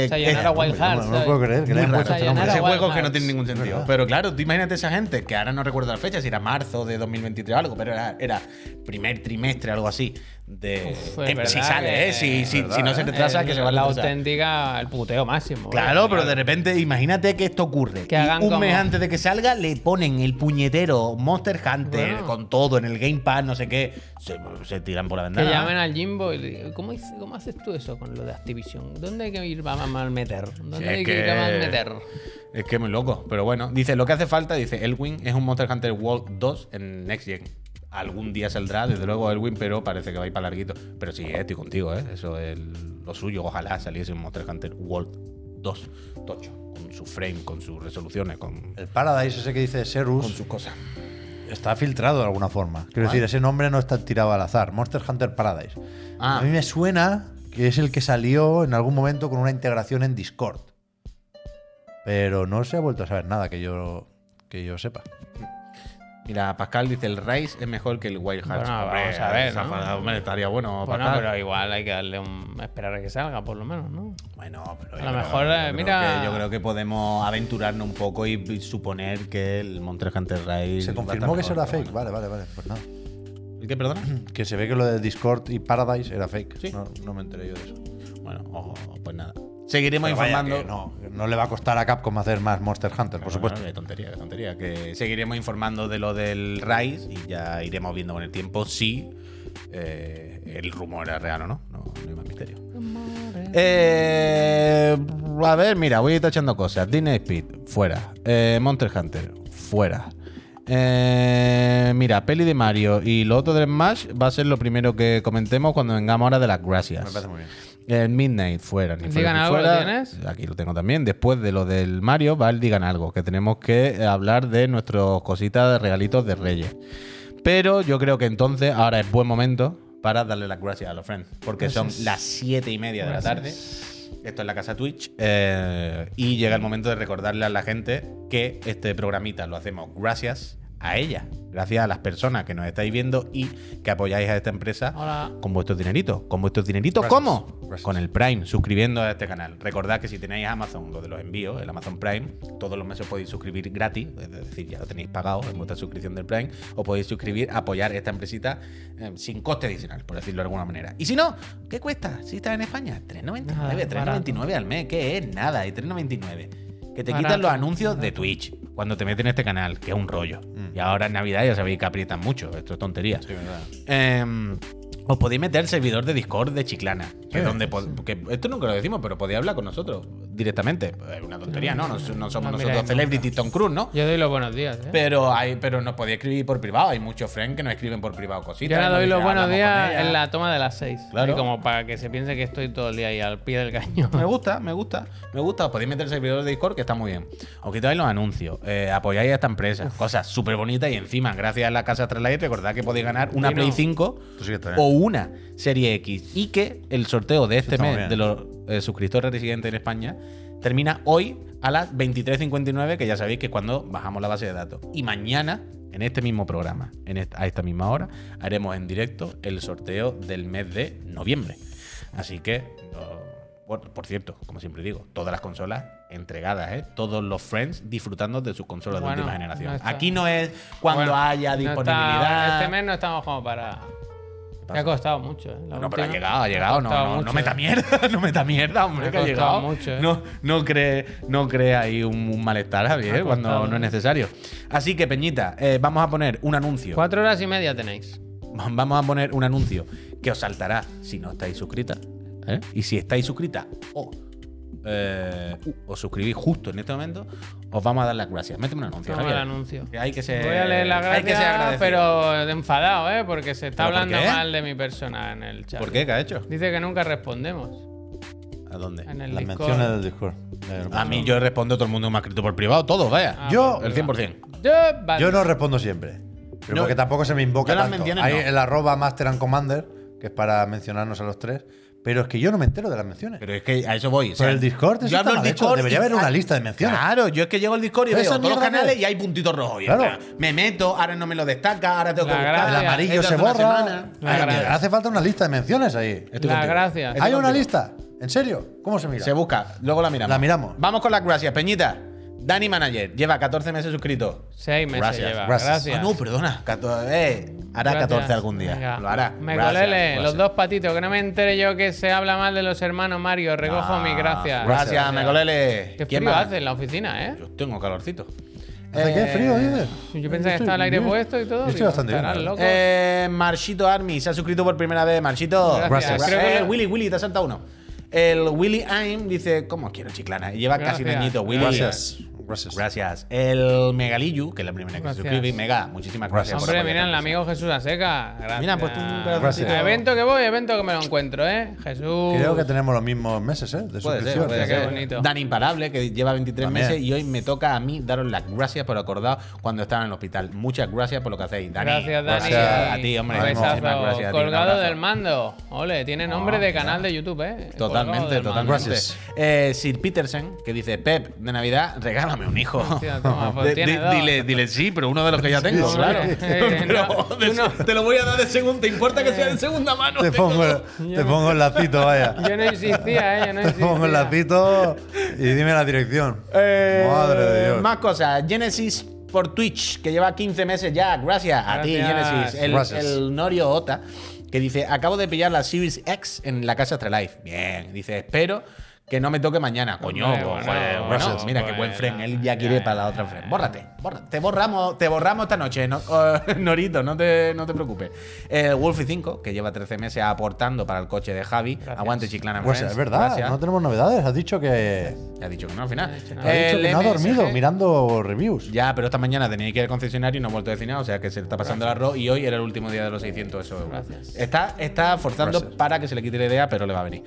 Sayonara Wild Hearts. No puedo creer que le hayan puesto este nombre. Ese juego que no tiene ningún sentido. Pero claro, tú imagínate a esa gente, que ahora no recuerdo la fecha, si era marzo de 2023 o algo, pero era primer trimestre, algo así. Si sale, si no se retrasa, que se va a la auténtica, el puteo máximo. Claro, pero de repente, imagínate que esto ocurre. Que hagan un mes antes de que salga, le ponen el puñetero Monster Hunter con todo en el Game Pass, no sé qué. Se tiran por la ventana. Que llamen al Jimbo y le digan, ¿cómo haces tú eso con lo de Activision? ¿Dónde hay que ir a malmeter? Es que es muy loco, pero bueno. Dice, lo que hace falta, dice, Elwin es un Monster Hunter World 2 en Next Gen. Algún día saldrá, desde luego, Elwin, pero parece que va a ir para larguito. Pero sí, estoy contigo, ¿eh? Eso es lo suyo. Ojalá saliese un Monster Hunter World 2 tocho, con su frame, con sus resoluciones, con... El Paradise ese que dice Serus, con sus cosas, está filtrado de alguna forma. Quiero decir, ese nombre no está tirado al azar. Monster Hunter Paradise. A mí me suena que es el que salió en algún momento con una integración en Discord. Pero no se ha vuelto a saber nada que yo sepa. Mira, Pascal dice, el Rise es mejor que el Wild Hearts. Bueno, vamos a ver, ¿no? Hombre, estaría bueno, Pascal. Bueno, pero igual hay que darle esperar a que salga, por lo menos, ¿no? Bueno, pero a lo mejor, mira... Yo creo que podemos aventurarnos un poco y suponer que el Monster Hunter Rise... Se confirmó que eso era fake. Bueno. Vale, pues nada. ¿El qué, perdona? Que se ve que lo de Discord y Paradise era fake. ¿Sí? No me enteré yo de eso. Bueno, ojo, pues nada. Seguiremos informando. No le va a costar a Capcom hacer más Monster Hunter, por supuesto. Qué tontería. Que seguiremos informando de lo del Rise y ya iremos viendo con el tiempo si el rumor era real o no. No hay más misterio. A ver, mira, voy a ir tachando cosas. Disney Speed, fuera. Monster Hunter, fuera. Mira, peli de Mario y lo otro del Smash va a ser lo primero que comentemos cuando vengamos ahora de las gracias. Me parece muy bien. El Midnight fuera. Digan algo, ¿lo tienes? Aquí lo tengo también. Después de lo del Mario va el Digan algo, que tenemos que hablar de nuestros cositas de regalitos de Reyes. Pero yo creo que entonces ahora es buen momento para darle las gracias a los friends, porque son las 7:30 de la tarde. Esto es la casa Twitch. Y llega el momento de recordarle a la gente que este programita lo hacemos gracias a ella, gracias a las personas que nos estáis viendo y que apoyáis a esta empresa con vuestros dineritos. ¿Con vuestros dineritos cómo? Gracias. Con el Prime, suscribiendo a este canal. Recordad que si tenéis Amazon, lo de los envíos, el Amazon Prime, todos los meses podéis suscribir gratis, es decir, ya lo tenéis pagado en vuestra suscripción del Prime, o podéis suscribir, apoyar esta empresita sin coste adicional, por decirlo de alguna manera. Y si no, ¿qué cuesta? Si estás en España, 3,99 al mes, que es nada, y 3,99. Que te quitan los anuncios de Twitch cuando te meten en este canal, que es un rollo. Y ahora en Navidad ya sabéis que aprietan mucho. Esto es tontería. Sí, verdad. Os podéis meter el servidor de Discord de Chiclana. Que es donde que esto nunca lo decimos, pero podéis hablar con nosotros directamente. Es una tontería, ¿no? No somos nosotros Celebrity Tom Cruise, ¿no? Yo doy los buenos días, ¿eh? Pero nos podéis escribir por privado. Hay muchos friends que nos escriben por privado cositas. Yo le doy los buenos días en la toma de las 6. Claro. Y como para que se piense que estoy todo el día ahí al pie del cañón. Me gusta. Os podéis meter el servidor de Discord, que está muy bien. Os quitáis los anuncios. Apoyáis a esta empresa. Cosas súper bonitas. Y encima, gracias a la Casa Astralife, recordad que podéis ganar una Play 5 o una Serie X. Y que el sorteo de este mes de los suscriptores residentes en España Termina hoy a las 23:59, que ya sabéis que es cuando bajamos la base de datos. Y mañana, en este mismo programa, a esta misma hora, haremos en directo el sorteo del mes de noviembre. Así que, por cierto, como siempre digo, todas las consolas entregadas, ¿eh? Todos los friends disfrutando de sus consolas de última generación. No, aquí no es cuando haya disponibilidad. Este mes no estamos como para... Me ha costado mucho, ¿eh? No, pero ha llegado. No meta mierda, hombre, que ha llegado. Mucho, ¿eh? No cree ahí un malestar, Javier, cuando no es necesario. Así que, Peñita, vamos a poner un anuncio. 4 horas y media tenéis. Vamos a poner un anuncio que os saltará si no estáis suscritas. ¿Eh? Y si estáis suscritas os suscribís justo en este momento, os vamos a dar las gracias. Méteme un anuncio. Vamos al anuncio. Hay que ser, voy a leer las gracias, pero enfadado, porque se está hablando mal de mi persona en el chat. ¿Por qué? ¿Qué ha hecho? Dice que nunca respondemos. ¿A dónde? En el Discord. Menciones del Discord. A mí yo respondo a todo el mundo que me ha escrito por privado, todos, vaya. Yo, el 100%. Yo no respondo siempre. Pero porque tampoco se me invoca tanto. Hay el @Master and Commander, que es para mencionarnos a los tres. Pero es que yo no me entero de las menciones. Pero es que a eso voy. Pero el Discord, yo hablo el Discord, debería haber una lista de menciones. Claro, yo es que llego al Discord y veo todos los canales y hay puntitos rojos. Claro. Me meto, ahora no me lo destaca, ahora tengo que buscar. El amarillo se borra. Hace falta una lista de menciones ahí. Las gracias. ¿Hay una lista? ¿En serio? ¿Cómo se mira? Se busca, luego la miramos. La miramos. Vamos con las gracias, Peñita. Dani Manager lleva 14 meses suscrito. 6 meses gracias, lleva. Gracias. Oh, no, perdona. 14, hará gracias. 14 algún día. Venga. Lo hará. Me colele los dos patitos. Que no me entere yo que se habla mal de los hermanos Mario. Recojo mis gracias. Gracias, me colele. Qué frío hace en la oficina, ¿eh? Yo tengo calorcito. ¿Hace qué frío, dices? Yo pensaba que estaba el aire puesto y todo. Yo estoy bastante bien. Loco. Marchito Army se ha suscrito por primera vez. Marchito. Gracias. Creo que Willy, te ha saltado uno. El Willy Aim dice, ¿cómo quiero chiclana? Lleva casi un añito, Willy. Gracias. El Megaliyu, que es la primera que se suscribe. Mega, muchísimas gracias. Hombre, miren, el amigo Jesús Aseca. Mira, pues tú. Evento que me lo encuentro, ¿eh? Jesús. Creo que tenemos los mismos meses, ¿eh? De suscripción. Qué bonito. Dan Imparable, que lleva 23 también. Meses y hoy me toca a mí daros las gracias por acordar cuando estaba en el hospital. Muchas gracias por lo que hacéis, Dani. Gracias, Dani. Gracias a ti, hombre. Gracias. Colgado del mando. Ole, tiene nombre de canal de YouTube, ¿eh? Totalmente. Gracias. Sir Peterson, que dice, Pep, de Navidad, regálame un hijo. Hostia, toma, pues dile sí, pero uno de los que ya tengo, claro. Te lo voy a dar de segundo. ¿Te importa que sea de segunda mano? Te pongo el lacito, vaya. Yo no insistía, yo no insistía. Te pongo el lacito y dime la dirección. Madre de Dios. Más cosas. Genesis por Twitch, que lleva 15 meses ya. Gracias a ti, Genesis. El Norio Ota, que dice, acabo de pillar la Series X en la Casa Astralife. Bien, dice, espero que no me toque mañana, coño. Bueno, mira qué buen friend. Él ya quiere para la otra friend. Bórrate. Te borramos esta noche, Norito, no te preocupes. Wolfie 5, que lleva 13 meses aportando para el coche de Javi. Gracias. Aguante, Chiclana. Pues es verdad, gracias. No tenemos novedades. Has dicho que no al final. Ha dicho que no ha dormido mirando reviews. Ya, pero esta mañana tenía que ir al concesionario y no ha vuelto a decir nada. O sea que se está pasando el arroz y hoy era el último día de los 600 euros. Gracias. Está forzando para que se le quite la idea, pero le va a venir.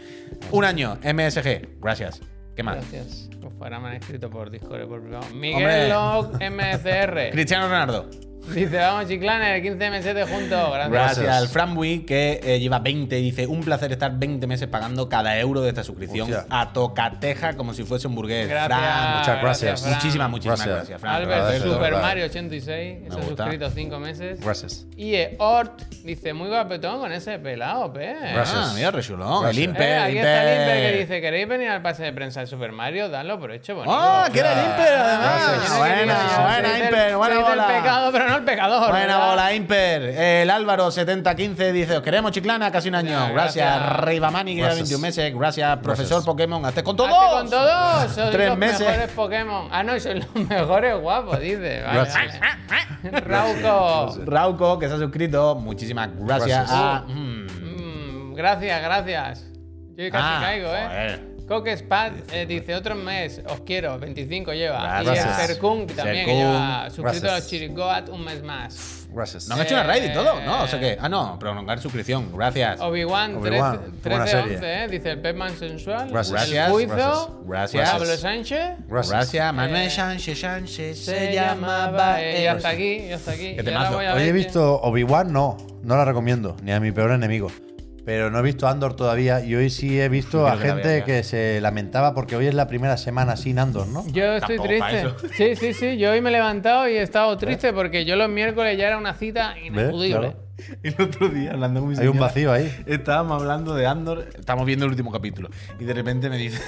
Un año, MSG. Gracias. ¿Qué más? Gracias. Pues fuera me han escrito por Discord por privado. Miguel Log MCR. Cristiano Ronaldo. Dice, vamos, Chiclana, el 15 meses juntos. Gracias. Al Frambuy, que lleva 20, dice, un placer estar 20 meses pagando cada euro de esta suscripción. Hostia. A tocateja como si fuese un burgués. Gracias, Fran. Muchas gracias. Fran. Muchísimas gracias, Fran. Albert Super Mario 86, se ha suscrito 5 meses. Gracias. Y Ort dice, muy guapetón con ese pelado, pe. Gracias. Mira, rechulón. El Imper. Aquí está el Imper que dice, ¿queréis venir al pase de prensa de Super Mario? Dadlo por hecho, bonito. ¡Ah, que era el Imper, además! Buena, Imper. Buena bola. Pecado, pero no el pecador. Buena bola, Imper. El Álvaro 7015 dice, os queremos, Chiclana, casi un año. Gracias. Rivamani, que lleva 21 meses. Gracias, profesor Pokémon. ¡Hazte con todos! ¡Hazte con todos! Sois 3 los meses. Mejores Pokémon. Ah, no, sois los mejores guapos, dice. Vale. Rauco, que se ha suscrito. Muchísimas gracias. Gracias. Yo casi caigo, joder. Coquespad dice, otro mes, os quiero, 25 lleva. Gracias. Y Serkung también, que lleva suscrito a los Chiricoat un mes más. Gracias. ¿No han hecho una raid y todo? No, o sea que… Ah, no, prolongar suscripción, gracias. Obi-Wan 1311, dice, el Pepman sensual. Gracias. El Buizo. Gracias. Pablo Sánchez. Gracias. Manuel Sánchez se llamaba… Y hasta aquí, y hasta aquí. Hoy he visto Obi-Wan, no la recomiendo, ni a mi peor enemigo. Pero no he visto Andor todavía y hoy sí he visto a gente que se lamentaba porque hoy es la primera semana sin Andor, ¿no? Yo estoy triste. Sí, sí, sí. Yo hoy me he levantado y he estado triste porque yo los miércoles ya era una cita inacudible. Claro. El otro día, hablando con mi señora, hay un vacío ahí. Estábamos hablando de Andor, estábamos viendo el último capítulo y de repente me dice,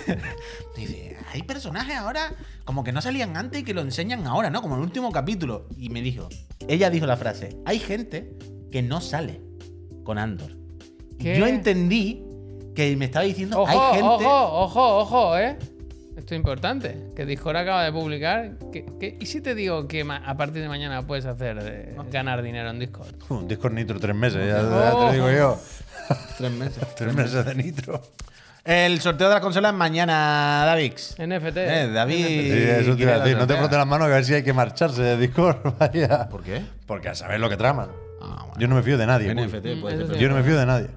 hay personajes ahora como que no salían antes y que lo enseñan ahora, ¿no? Como en el último capítulo. Y me dijo, ella dijo la frase, hay gente que no sale con Andor. ¿Qué? Yo entendí que me estaba diciendo ojo, hay gente… Ojo, ¿eh? Esto es importante. Que Discord acaba de publicar… ¿Y si te digo que a partir de mañana puedes hacer ganar dinero en Discord? Discord Nitro 3 meses, ya te digo yo. 3 meses. 3 meses de Nitro. El sorteo de las consolas mañana, Davix. NFT. David. Sí, eso te iba a decir. No te frotes las manos, que a ver si hay que marcharse de Discord. Vaya. ¿Por qué? Porque a saber lo que traman. Ah, bueno. Yo no me fío de nadie. NFT, pues. Yo no me fío de nadie.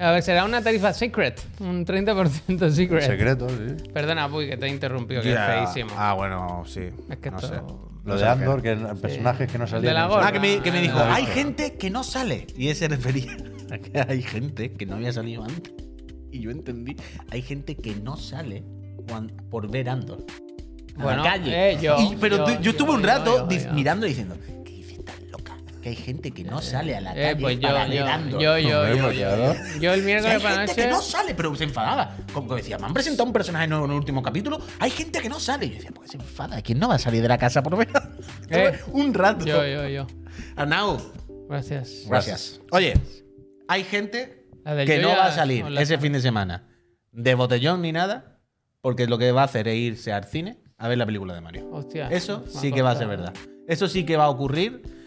A ver, será una tarifa secret. Un 30% secret. Secreto, sí. Perdona, Puy, que te he interrumpido, que es feísimo. Ah, bueno, sí. Es que no sé. Lo de Andor, que personajes que no salían. Ah, que me dijo, hay gente que no sale. Y ese refería a que hay gente que no había salido antes. Y yo entendí, hay gente que no sale por ver Andor. Bueno, a la calle. Pero yo estuve un rato mirando y diciendo... Que hay gente que no sale a la calle pues para ver Andor. Yo el miércoles para noche… Hay gente que no sale, pero se enfadaba. Como decía, me han presentado un personaje nuevo en el último capítulo. Hay gente que no sale. Y yo decía, ¿por qué se enfada? ¿Quién no va a salir de la casa por ver? Un rato. Arnau. Gracias. Oye, hay gente que no va a salir ese fin de semana de botellón ni nada, porque lo que va a hacer es irse al cine a ver la película de Mario. Hostia. Eso sí que va a ser verdad. Eso sí que va a ocurrir…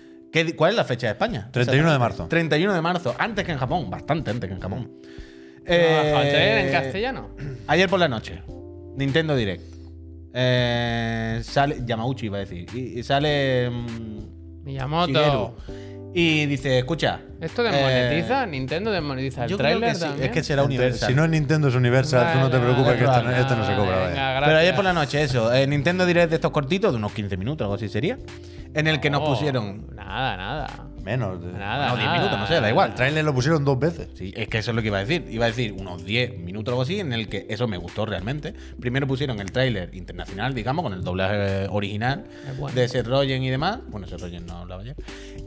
¿Cuál es la fecha de España? 31 de marzo. 31 de marzo, antes que en Japón, bastante antes que en Japón. ¿En castellano? Ayer por la noche, Nintendo Direct. Sale Yamauchi, iba a decir. Y sale Miyamoto. Shigeru, y dice, escucha… ¿Esto desmonetiza? ¿Nintendo desmonetiza el tráiler también? Es que será Universal. Si no es Nintendo, es Universal. Tú no te preocupes que esto no se cobra. Pero ayer por la noche, eso. Nintendo Direct de estos cortitos, de unos 15 minutos, algo así sería. En el que nos pusieron… Nada. Menos. Nada, 10 minutos, no sé, da igual. El trailer lo pusieron 2 veces. Sí, es que eso es lo que iba a decir. Iba a decir unos 10 minutos o algo así, en el que eso me gustó realmente. Primero pusieron el tráiler internacional, digamos, con el doblaje original de Seth Rogen y demás. Bueno, Seth Rogen no hablaba ayer.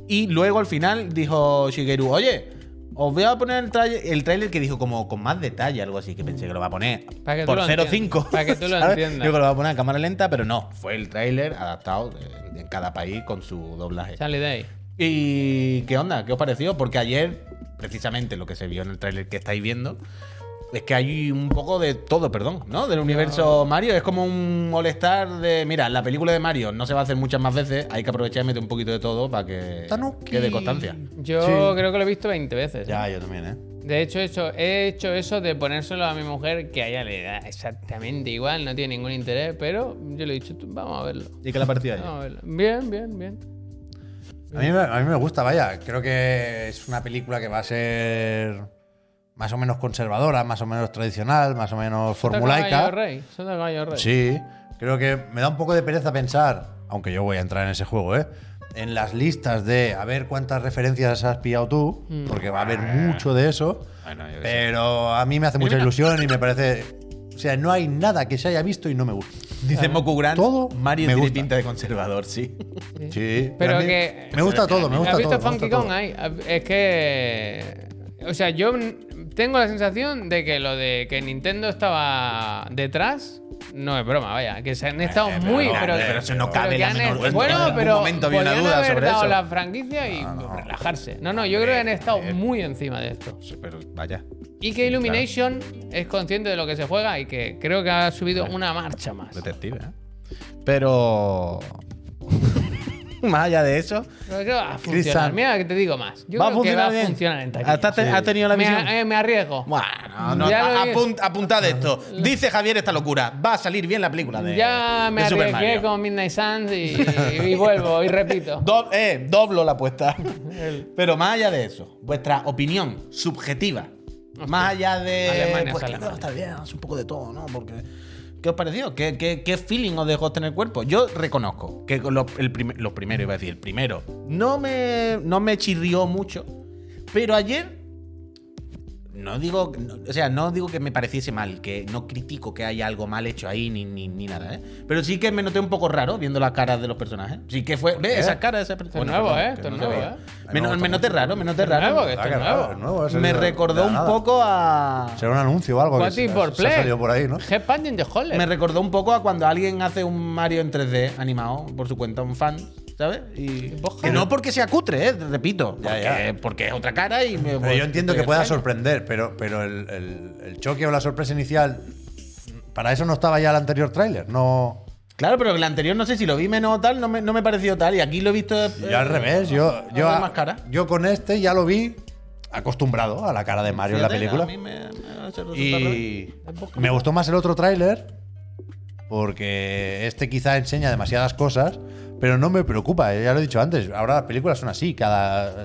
Y luego al final dijo Shigeru, oye… Os voy a poner el tráiler que dijo como con más detalle, algo así, que pensé que lo va a poner por 0.5. Para que tú lo entiendas. Yo que lo va a poner a cámara lenta, pero no. Fue el tráiler adaptado en cada país con su doblaje. Charlie Day. ¿Y qué onda? ¿Qué os pareció? Porque ayer, precisamente lo que se vio en el tráiler que estáis viendo, es que hay un poco de todo, ¿no? Del universo Mario. Es como un all-star de… Mira, la película de Mario no se va a hacer muchas más veces. Hay que aprovechar y meter un poquito de todo para que quede constancia. Yo creo que lo he visto 20 veces. Ya, yo también, ¿eh? De hecho, he hecho eso de ponérselo a mi mujer, que a ella le da exactamente igual, no tiene ningún interés, pero yo le he dicho, vamos a verlo. ¿Y qué le ha parecido a ella? Vamos a verlo. Bien. A mí me gusta, vaya. Creo que es una película que va a ser… más o menos conservadora, más o menos tradicional, más o menos formulaica. Son el gallo rey. Sí, creo que me da un poco de pereza pensar, aunque yo voy a entrar en ese juego, en las listas de a ver cuántas referencias has pillado tú, porque va a haber mucho de eso, pero a mí me hace mucha ilusión y me parece… O sea, no hay nada que se haya visto y no me gusta. Dice Moku Gran, todo Mario tiene pinta de conservador, sí. Pero que… Me gusta todo. ¿Has visto Funky Kong ahí? Es que… O sea, yo tengo la sensación de que lo de que Nintendo estaba detrás no es broma, vaya. Que se han estado muy… Pero eso no cabe la menor. Bueno, pero podrían haber dado la franquicia y relajarse. No, yo creo que han estado muy encima de esto. Sí, pero vaya. Y que Illumination es consciente de lo que se juega y que creo que ha subido una marcha más. Detective, ¿eh? Pero… Más allá de eso, creo que va a funcionar. Mira que te digo más. Yo creo que va a funcionar en taquilla. ¿Has tenido la visión? Me arriesgo. Bueno, apuntad esto. Dice Javier esta locura. Va a salir bien la película de Super Mario. Ya me arriesgué con Midnight Suns y vuelvo y repito. Doblo la apuesta. Pero más allá de eso, vuestra opinión subjetiva. Más allá de… Alemania, pues claro, está bien, es un poco de todo, ¿no? Porque… ¿Qué os pareció? ¿Qué feeling os dejó en el cuerpo? Yo reconozco que el primero no me chirrió mucho, pero ayer No digo que me pareciese mal, que no critico que haya algo mal hecho ahí ni nada, ¿eh? Pero sí que me noté un poco raro viendo las caras de los personajes. Sí que fue... ¿Ve? Esas caras de esas personas. Esto es nuevo, ¿eh? Me noté raro. Me recordó un poco a... Será un anuncio o algo que se ha salido por ahí, ¿no? Me recordó un poco a cuando alguien hace un Mario en 3D animado por su cuenta, un fan, ¿sabes? Y que no porque sea cutre, repito, porque es otra cara y me... Pero yo entiendo que pueda sorprender, pero el choque o la sorpresa inicial, para eso no estaba ya el anterior tráiler, no... Claro, pero el anterior no sé si lo vi menos tal, no me pareció tal, y aquí lo he visto... Yo al revés, yo con este ya lo vi acostumbrado a la cara de Mario en la película. A mí me gustó más el otro tráiler, porque este quizá enseña demasiadas cosas, pero no me preocupa, ya lo he dicho antes, ahora las películas son así, cada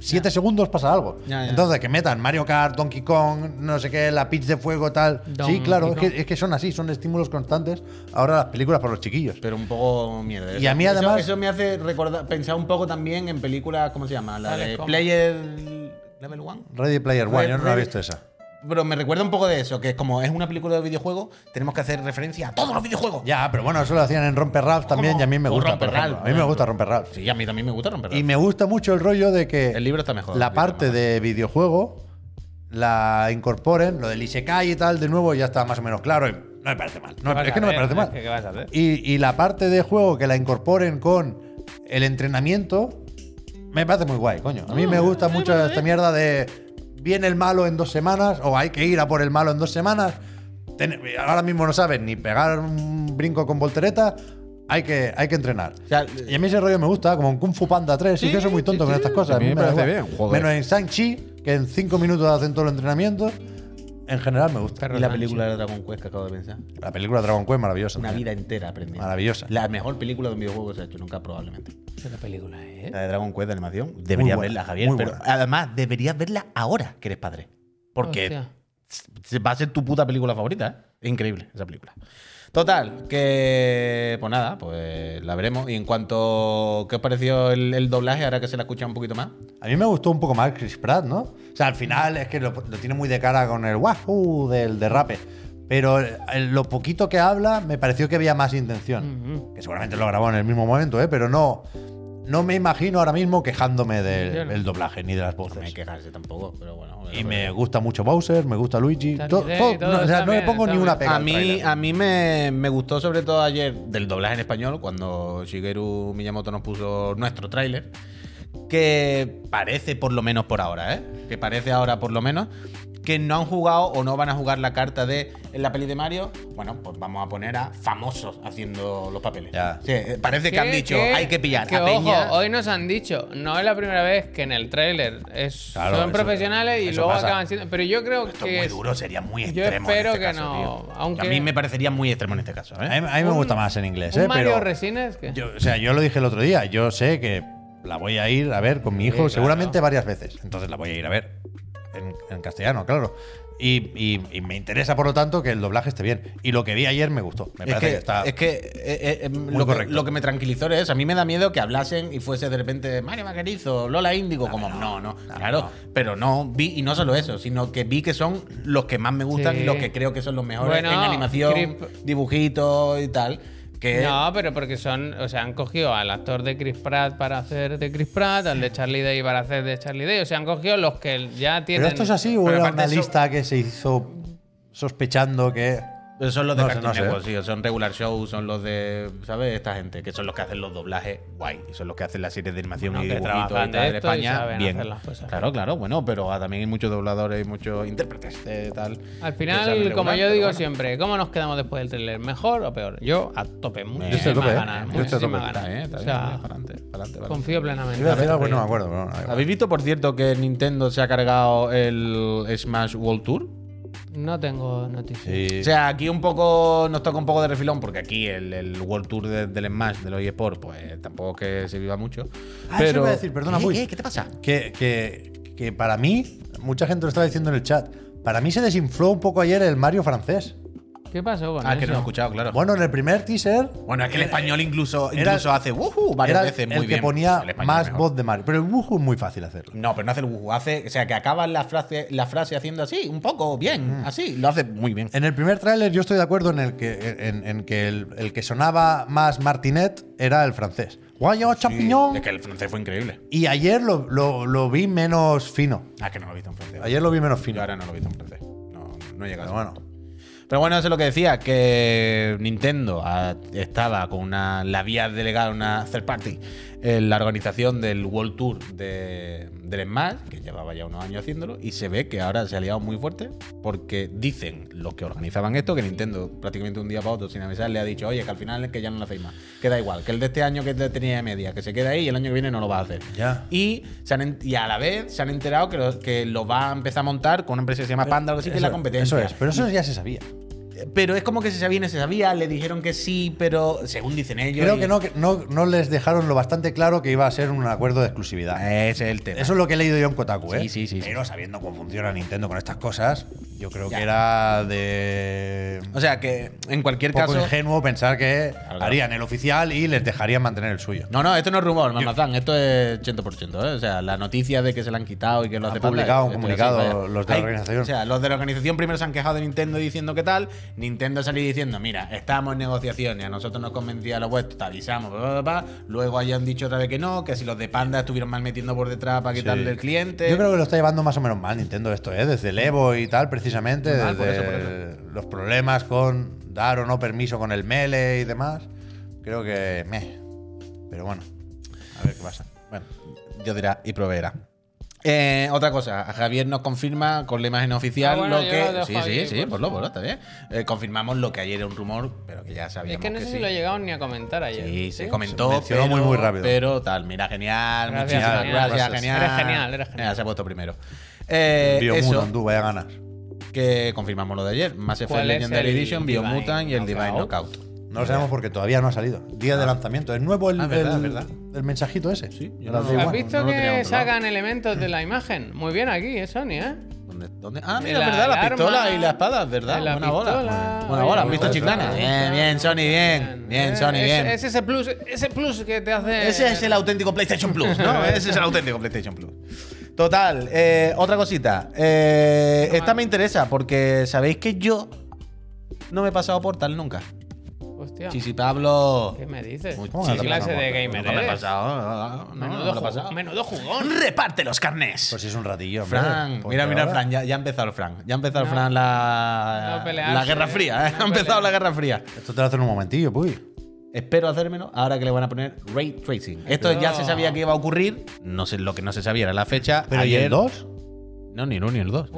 7 segundos pasa algo. Entonces, que metan Mario Kart, Donkey Kong, no sé qué, la Peach de fuego, tal. Sí, claro, es que son así, son estímulos constantes. Ahora las películas para los chiquillos. Pero un poco mierda. Y a mí, además… Eso me hace recordar, pensar un poco también en películas, ¿cómo se llama? La de Player… ¿Level One? Ready Player One, yo no la he visto esa. Pero me recuerda un poco de eso, que es como es una película de videojuego, tenemos que hacer referencia a todos los videojuegos. Ya, pero bueno, eso lo hacían en Romper Ralph también y a mí me gusta. A mí me gusta Romper Ralph. Sí, a mí también me gusta Romper Ralph. Y me gusta mucho el rollo de que el libro está mejor, la parte de videojuego la incorporen, lo del Isekai y tal, de nuevo ya está más o menos claro. Y no me parece mal. No me parece mal. ¿Qué vas a hacer? Y la parte de juego que la incorporen con el entrenamiento me parece muy guay, coño. A mí me gusta mucho esta mierda de... Viene el malo en 2 semanas, o hay que ir a por el malo en 2 semanas. Ahora mismo no sabes ni pegar un brinco con voltereta, hay que entrenar. O sea, y a mí ese rollo me gusta, como en Kung Fu Panda 3, sí que soy muy tonto con estas cosas. A mí me parece bien, joder. Menos en Shang-Chi, que en 5 minutos hacen todos los entrenamientos. En general me gusta. ¿Y la película de Dragon Quest que acabo de pensar? La película de Dragon Quest maravillosa. Una vida entera aprendiendo. Maravillosa. La mejor película de un videojuego que se ha hecho nunca, probablemente. ¿Qué película es? La de Dragon Quest de animación. Deberías verla, Javier. Pero además, deberías verla ahora que eres padre. Porque va a ser tu puta película favorita, ¿eh? Increíble esa película. Total, que pues nada, pues la veremos. Y en cuanto... ¿Qué os pareció el doblaje ahora que se la escucha un poquito más? A mí me gustó un poco más Chris Pratt, ¿no? O sea, al final es que lo tiene muy de cara con el wahoo del derrape. Pero lo poquito que habla me pareció que había más intención. Que seguramente lo grabó en el mismo momento, ¿eh? Pero no me imagino ahora mismo quejándome del doblaje ni de las voces. No me quejarse tampoco, pero bueno. Y me gusta mucho Bowser, me gusta Luigi. No le pongo ni una pega. A mí me gustó sobre todo ayer del doblaje en español, cuando Shigeru Miyamoto nos puso nuestro tráiler, que parece, por lo menos por ahora, ¿eh? Que parece ahora por lo menos que no han jugado o no van a jugar la carta de en la peli de Mario, bueno, pues vamos a poner a famosos haciendo los papeles. Sí, parece que han dicho, hay que pillar a Peña. Ojo, hoy nos han dicho, no es la primera vez que en el tráiler son profesionales y luego acaban siendo… Pero yo creo que… Esto es muy duro, sería muy extremo. Yo espero que no. Aunque a mí me parecería muy extremo en este caso, ¿eh? A mí me gusta más en inglés, ¿eh? Mario Resines… O sea, yo lo dije el otro día, yo sé que la voy a ir a ver con mi hijo seguramente varias veces, entonces la voy a ir a ver en castellano, claro. Y me interesa, por lo tanto, que el doblaje esté bien. Y lo que vi ayer me gustó. Me parece que está. Es que, lo que me tranquilizó es eso. A mí me da miedo que hablasen y fuese de repente Mario Vaquerizo, Lola Índigo. Pero no vi, y no solo eso, sino que vi que son los que más me gustan y los que creo que son los mejores en animación, dibujitos y tal. No, pero porque son… O sea, han cogido al actor de Chris Pratt para hacer de Chris Pratt, al de Charlie Day para hacer de Charlie Day. O sea, han cogido los que ya tienen… ¿Pero esto es así o era una lista que se hizo sospechando que…? Pero son los de Cartoon Network, sí, son Regular Show, son los de… ¿Sabes? Esta gente, que son los que hacen los doblajes guay. Y son los que hacen las series de animación y dibujitos y tal en España. Bien. Claro, bueno, pero también hay muchos dobladores y muchos intérpretes de tal. Al final, como yo digo siempre, ¿cómo nos quedamos después del trailer? ¿Mejor o peor? Yo a tope, muchísimas ganas. Confío plenamente. No me acuerdo. ¿Habéis visto, por cierto, que Nintendo se ha cargado el Smash World Tour? No tengo noticias. Sí. O sea, aquí un poco nos toca un poco de refilón, porque aquí el World Tour del Smash, del eSport, pues tampoco que se viva mucho. Pero eso voy a decir, perdona, ¿qué te pasa? Que para mí, mucha gente lo estaba diciendo en el chat, para mí se desinfló un poco ayer el Mario francés. ¿Qué pasó con eso? Que no lo he escuchado, claro. Bueno, en el primer teaser... Bueno, es que el español incluso hace woohoo varias veces, muy bien. Era el que ponía más voz de Mario. Pero el woohoo es muy fácil hacerlo. No, pero no hace el woohoo. Hace, o sea, que acaba la frase haciendo así, un poco, bien, así. Lo hace muy bien. En el primer tráiler yo estoy de acuerdo en que el que sonaba más Martinet era el francés. Guayo, champiñón. Es que el francés fue increíble. Y ayer lo vi menos fino. Ah, que no lo vi tan francés. Ayer lo vi menos fino. Yo ahora no lo vi tan francés. No he llegado. Pero bueno, eso es lo que decía, que Nintendo estaba con la vía delegada, una third party, en la organización del World Tour del Smash, que llevaba ya unos años haciéndolo, y se ve que ahora se ha liado muy fuerte, porque dicen los que organizaban esto, que Nintendo prácticamente un día para otro, sin avisar, le ha dicho, oye, que al final es que ya no lo hacéis más, que da igual, que el de este año que tenía de media, que se queda ahí y el año que viene no lo va a hacer. Ya. Y a la vez se han enterado que lo va a empezar a montar con una empresa que se llama Panda, o sí que es la competencia. Eso es, pero eso ya se sabía. Pero es como que se sabía, le dijeron que sí, pero según dicen ellos… Creo que no les dejaron lo bastante claro que iba a ser un acuerdo de exclusividad. Ese es el tema. Eso es lo que he leído yo en Kotaku, ¿eh? Sí. Pero sabiendo cómo funciona Nintendo con estas cosas, yo creo que era de… O sea, que en cualquier caso… Un poco ingenuo pensar que harían el oficial y les dejarían mantener el suyo. No, esto no es rumor, mamazán, esto es 80%. O sea, la noticia de que se la han quitado y que lo hace Panda… publicado un comunicado los de la organización. O sea, los de la organización primero se han quejado de Nintendo diciendo qué tal… Nintendo salió diciendo, mira, estamos en negociaciones, a nosotros nos convencía lo vuestro, te avisamos, luego hayan dicho otra vez que no, que si los de Panda estuvieron mal metiendo por detrás para quitarle el cliente. Yo creo que lo está llevando más o menos mal Nintendo esto, ¿eh? Desde el Evo y tal, precisamente, desde por eso. Los problemas con dar o no permiso con el Melee y demás, creo que… Pero bueno, a ver qué pasa. Bueno, Dios dirá y proveerá. Otra cosa, Javier nos confirma con la imagen oficial lo que… Sí, por lo, está bien. Confirmamos lo que ayer era un rumor, pero que ya sabíamos. Es que no sé si lo llegaron ni a comentar ayer. Sí, se comentó, pero muy rápido. Pero tal, mira, genial, muchísimas gracias. Era genial. Se ha puesto primero. Biomutant, tú, vaya a ganar. Que confirmamos lo de ayer. Mass Effect Legendary Edition, Biomutant y el Divine Knockout. No lo sabemos porque todavía no ha salido. Día de lanzamiento. Es nuevo el mensajito ese. Sí, ¿Has visto que sacan elementos de la imagen? Muy bien aquí, Sony, ¿eh? ¿Dónde? Ah, mira, verdad, la pistola y la espada, ¿verdad? Buena bola, ¿has visto chiclana? Bien, Sony, bien. Es ese plus que te hace… Ese es el auténtico PlayStation Plus, ¿no? Ese es el auténtico PlayStation Plus. Total, otra cosita. Esta me interesa porque sabéis que yo no me he pasado Portal nunca. Hostia. Chisi Pablo. ¿Qué me dices? ¿Qué clase de gamer eres? No me ha pasado. Menudo jugón. Reparte los carnés. Pues es un ratillo. Fran, mira, Fran. Ya ha empezado el Fran. Ya ha empezado el Fran la Guerra Fría. Ha empezado la Guerra Fría. Esto te lo hacen un momentillo, pues. Espero hacérmelo ahora que le van a poner Ray Tracing. Esto ya se sabía que iba a ocurrir. No sé, lo que no se sabía era la fecha. ¿Pero ayer, y el 2? No, ni el 1 ni el 2.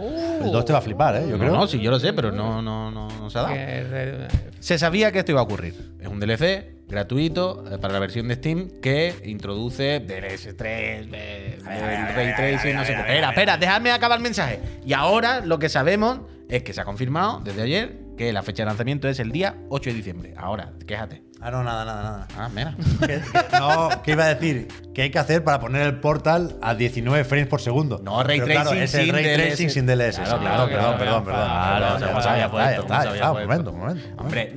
El 2 te va a flipar, ¿eh? Yo creo. No, sí, yo lo sé, pero no se ha dado. Se sabía que esto iba a ocurrir. Es un DLC gratuito para la versión de Steam que introduce DLSS3, Ray Tracing, no sé qué. Espera, déjame acabar el mensaje. Y ahora lo que sabemos es que se ha confirmado desde ayer que la fecha de lanzamiento es el día 8 de diciembre. Ahora, quéjate. No, nada. Ah, mira. ¿Qué iba a decir? ¿Qué hay que hacer para poner el Portal a 19 frames por segundo? No, Ray Tracing, claro, es el Ray Tracing sin DLSS. Claro, perdón. Claro, un momento. Hombre,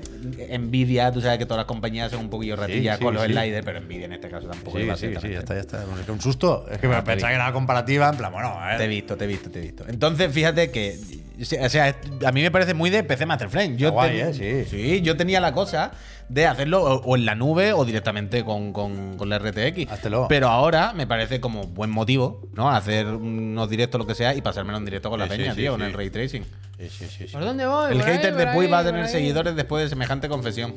Nvidia, tú sabes que todas las compañías son un poquillo ratillas con los sliders, pero Nvidia en este caso tampoco. Sí, ya está. Un susto. Es que me pensaba que era comparativa, en plan, bueno, a ver. Te he visto. Entonces, fíjate que… O sea, a mí me parece muy de PC Master Frame. Yo tenía la cosa de hacerlo o en la nube o directamente con la RTX. Háztelo. Pero ahora me parece como buen motivo, ¿no? Hacer unos directos, lo que sea, y pasármelo en directo con la peña, tío, con el Ray Tracing. Sí. ¿Por dónde voy? El hater de Puy va a tener seguidores después de semejante confesión.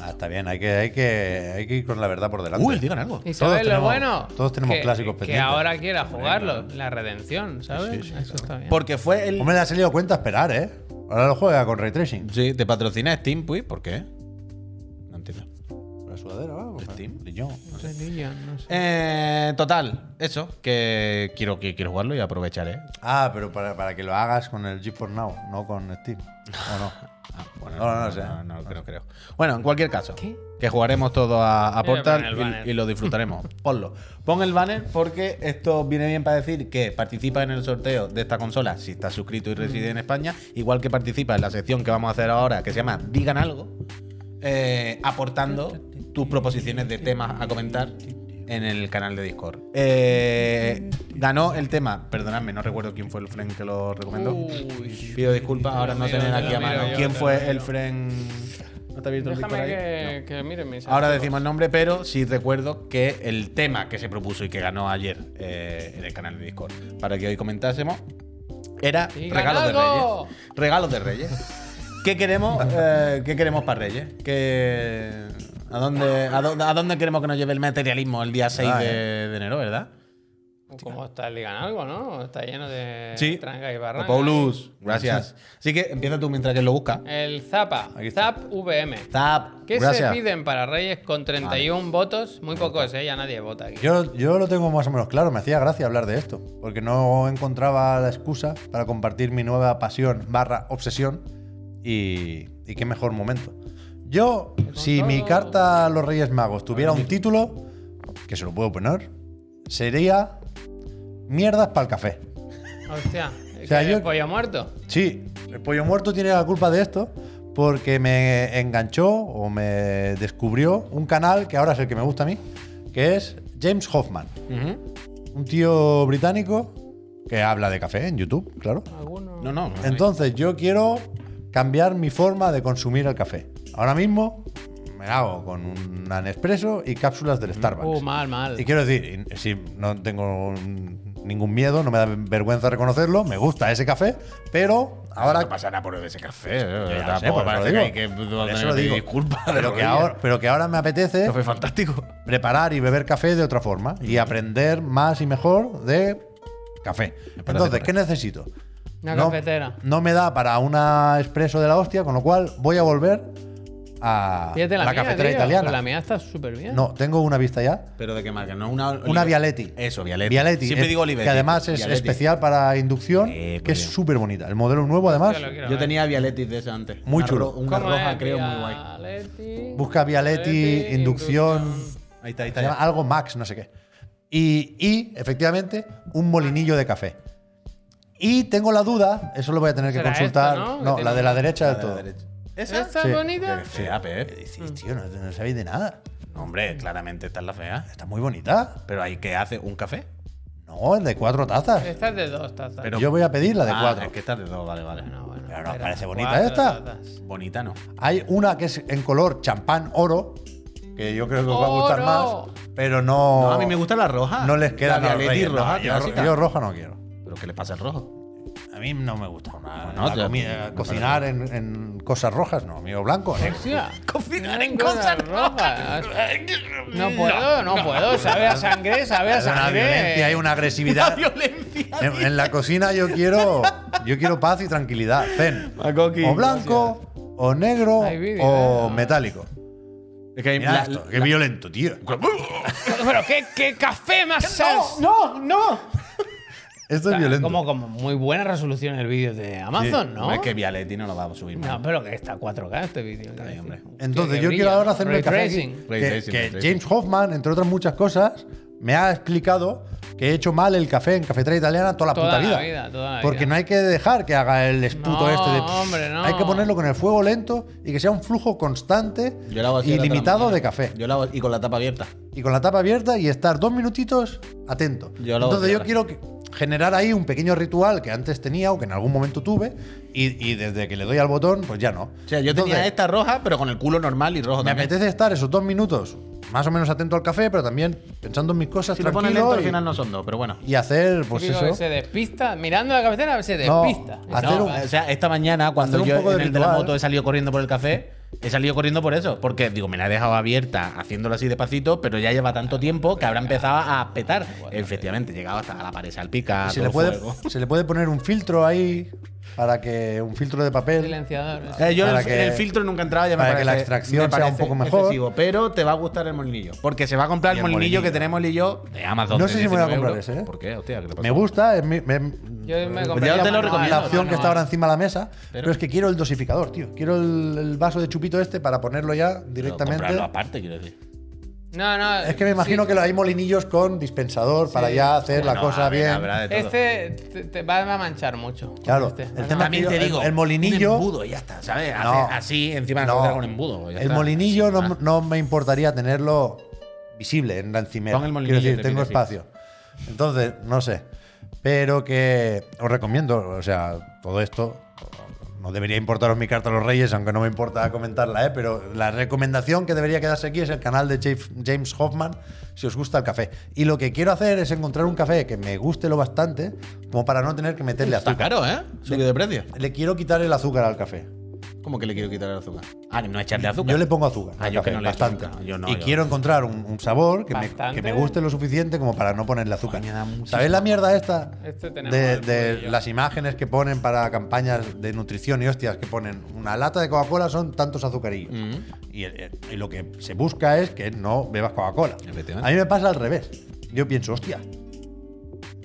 Ah, está bien, hay que ir con la verdad por delante. Digan algo. ¿Y sabes lo bueno? Todos tenemos clásicos pendientes. Que ahora quiera jugarlo, la redención, ¿sabes? Eso está bien. Porque fue el… Hombre, le ha salido cuenta a esperar, ¿eh? Ahora lo juega con Ray Tracing. Sí, te patrocina Steam, Puy, ¿por qué? No entiendo. la sudadera, ¿va? ¿De Steam? ¿De John? No sé. Total, eso. Que quiero jugarlo y aprovecharé. Ah, pero para que lo hagas con el GeForce Now, no con Steam. ¿O no? Ah, bueno, no sé. No creo. Bueno, en cualquier caso, ¿qué? Que jugaremos todos a Portal y lo disfrutaremos. Ponlo. Pon el banner porque esto viene bien para decir que participa en el sorteo de esta consola si estás suscrito y reside en España, igual que participa en la sección que vamos a hacer ahora que se llama Digan Algo, aportando tus proposiciones de temas a comentar en el canal de Discord. Ganó el tema, perdonadme, no recuerdo quién fue el friend que lo recomendó. Pido disculpas, ahora no tener aquí a mano quién fue el friend. ¿No te ha visto el Discord ahí? Que mire, ahora decimos el nombre, pero sí recuerdo que el tema que se propuso y que ganó ayer en el canal de Discord para que hoy comentásemos era Regalos de Reyes. ¿Qué queremos para Reyes? ¿A dónde queremos que nos lleve el materialismo el día 6 de enero, verdad? Como está el Ligan Algo, ¿no? Está lleno de trangas y barrancas. Paulus, gracias. Así que empieza tú mientras que lo buscas. El Zap VM. ¿Qué gracias. Se piden para Reyes con 31 votos? Muy pocos, ¿eh? Ya nadie vota aquí. Yo lo tengo más o menos claro. Me hacía gracia hablar de esto. Porque no encontraba la excusa para compartir mi nueva pasión / obsesión. Y qué mejor momento. Yo, si mi carta a los Reyes Magos tuviera un título, que se lo puedo poner, sería... Mierdas para el café. Hostia, ¿el pollo muerto? Sí, el pollo muerto tiene la culpa de esto porque me enganchó o me descubrió un canal que ahora es el que me gusta a mí, que es James Hoffman. Uh-huh. Un tío británico que habla de café en YouTube, claro. No. Entonces yo quiero cambiar mi forma de consumir el café. Ahora mismo... me hago con un Nespresso y cápsulas del Starbucks. Mal. Y quiero decir, si no tengo ningún miedo, no me da vergüenza reconocerlo, me gusta ese café, pero ahora… No pasará por ese café. Disculpa. Pero que ahora me apetece… Café fantástico. Preparar y beber café de otra forma y aprender más y mejor de café. Entonces, ¿qué necesito? Una cafetera. No me da para una espresso de la hostia, con lo cual voy a volver… la cafetera italiana. Pues la mía está súper bien. No, tengo una vista ya. ¿Pero de qué marca? No, una Vialetti. Eso, Vialetti. Siempre digo Olivetti. Que además es Vialetti. Especial para inducción, que es súper bonita. El modelo nuevo, además. Yo tenía Vialetti de esa antes. Muy chulo. Una roja, creo, muy guay. Busca Vialetti, inducción. Ahí está. Se llama algo Max, no sé qué. Y efectivamente, un molinillo de café. Y tengo la duda, eso lo voy a tener que consultar. Esta, ¿no? La de la derecha del todo. ¿Esa está bonita? Fea, Pep. Decís, tío, no sabéis de nada. No, hombre, claramente esta es la fea. Está muy bonita. ¿Pero hay que hacer un café? No, es de 4 tazas. Esta es de 2 tazas. Pero yo voy a pedir la de 4. Es que esta es de 2, vale. No, pero nos parece bonita esta. Bonita no. Hay una que es en color champán oro, que yo creo que os va a gustar más, pero no… No, a mí me gusta la roja. No les queda la Vialetti roja. Yo roja no quiero. ¿Pero qué le pasa al rojo? A mí no me gusta nada. Cocinar en cosas rojas, no. Amigo blanco. Cocinar en cosas rojas. No puedo. Sabe a sangre. Hay una agresividad. En la cocina yo quiero paz y tranquilidad. Zen. O blanco, o negro, o metálico. Es que hay esto, qué violento, tío. Pero qué café más salsa. No. Esto es violento. Como muy buena resolución el vídeo de Amazon, sí. ¿No? Es que Vialetti no lo va a subir más. No, pero que está 4K este vídeo. Entonces yo quiero ahora hacerme el café aquí, que James Hoffman, entre otras muchas cosas, me ha explicado que he hecho mal el café en cafetera italiana toda la puta vida. Porque no hay que dejar que haga el esputo no. Hay que ponerlo con el fuego lento y que sea un flujo constante y limitado de café. Y con la tapa abierta. Y estar 2 minutitos atento. Entonces yo quiero que generar ahí un pequeño ritual que antes tenía o que en algún momento tuve y desde que le doy al botón, pues ya no. O sea, yo tenía esta roja, pero con el culo normal y rojo también. Me apetece estar esos 2 minutos más o menos atento al café, pero también pensando en mis cosas, si tranquilo. Si lo pones lento, al final no son 2, pero bueno. Y hacer, pues eso… Que se despista, mirando la cafetera, se despista. Esta mañana, cuando yo en el de la moto he salido corriendo por el café… He salido corriendo por eso, porque digo, me la he dejado abierta haciéndolo así despacito, pero ya lleva tanto tiempo que habrá empezado a petar. Efectivamente, llegado hasta la pared salpica. ¿Se le puede poner un filtro ahí? Para que un filtro de papel. Silenciador. Yo el filtro nunca entraba, ya para que la extracción sea un poco mejor. Excesivo, pero te va a gustar el molinillo. Porque se va a comprar el molinillo que tenemos Lee y yo de Amazon. No sé si me voy a comprar ese, ¿eh? ¿Por qué? Hostia, ¿qué te pasa? Me gusta. Yo me compré la opción que está ahora encima de la mesa. Pero es que quiero el dosificador, tío. Quiero el vaso de chupito este para ponerlo ya directamente. Comprarlo aparte, quiero decir. No, no, es que me imagino que hay molinillos con dispensador para ya hacer la cosa bien. Este te va a manchar mucho. Claro. También te digo, el molinillo. Un embudo, ya está, ¿sabes? No, así, encima no, con embudo. Ya el está. Molinillo no me importaría tenerlo visible en la encimera. Con el molinillo. Quiero decir, tengo espacio. Así. Entonces, no sé. Pero que os recomiendo, o sea, todo esto. No debería importaros mi carta a los Reyes, aunque no me importa comentarla, ¿eh? Pero la recomendación que debería quedarse aquí es el canal de James Hoffman, si os gusta el café. Y lo que quiero hacer es encontrar un café que me guste lo bastante, como para no tener que meterle azúcar. Está caro, ¿eh? Subido de precio. Le quiero quitar el azúcar al café. ¿Cómo que le quiero quitar el azúcar? Ah, no echarle azúcar. Yo le pongo azúcar. Ah, yo café, que no le bastante. Yo no, y yo quiero encontrar un sabor que me guste lo suficiente como para no ponerle azúcar. ¿Sabéis la mierda esta? De las imágenes que ponen para campañas de nutrición y hostias, que ponen una lata de Coca-Cola son tantos azucarillos. Y lo que se busca es que no bebas Coca-Cola. A mí me pasa al revés. Yo pienso, hostia,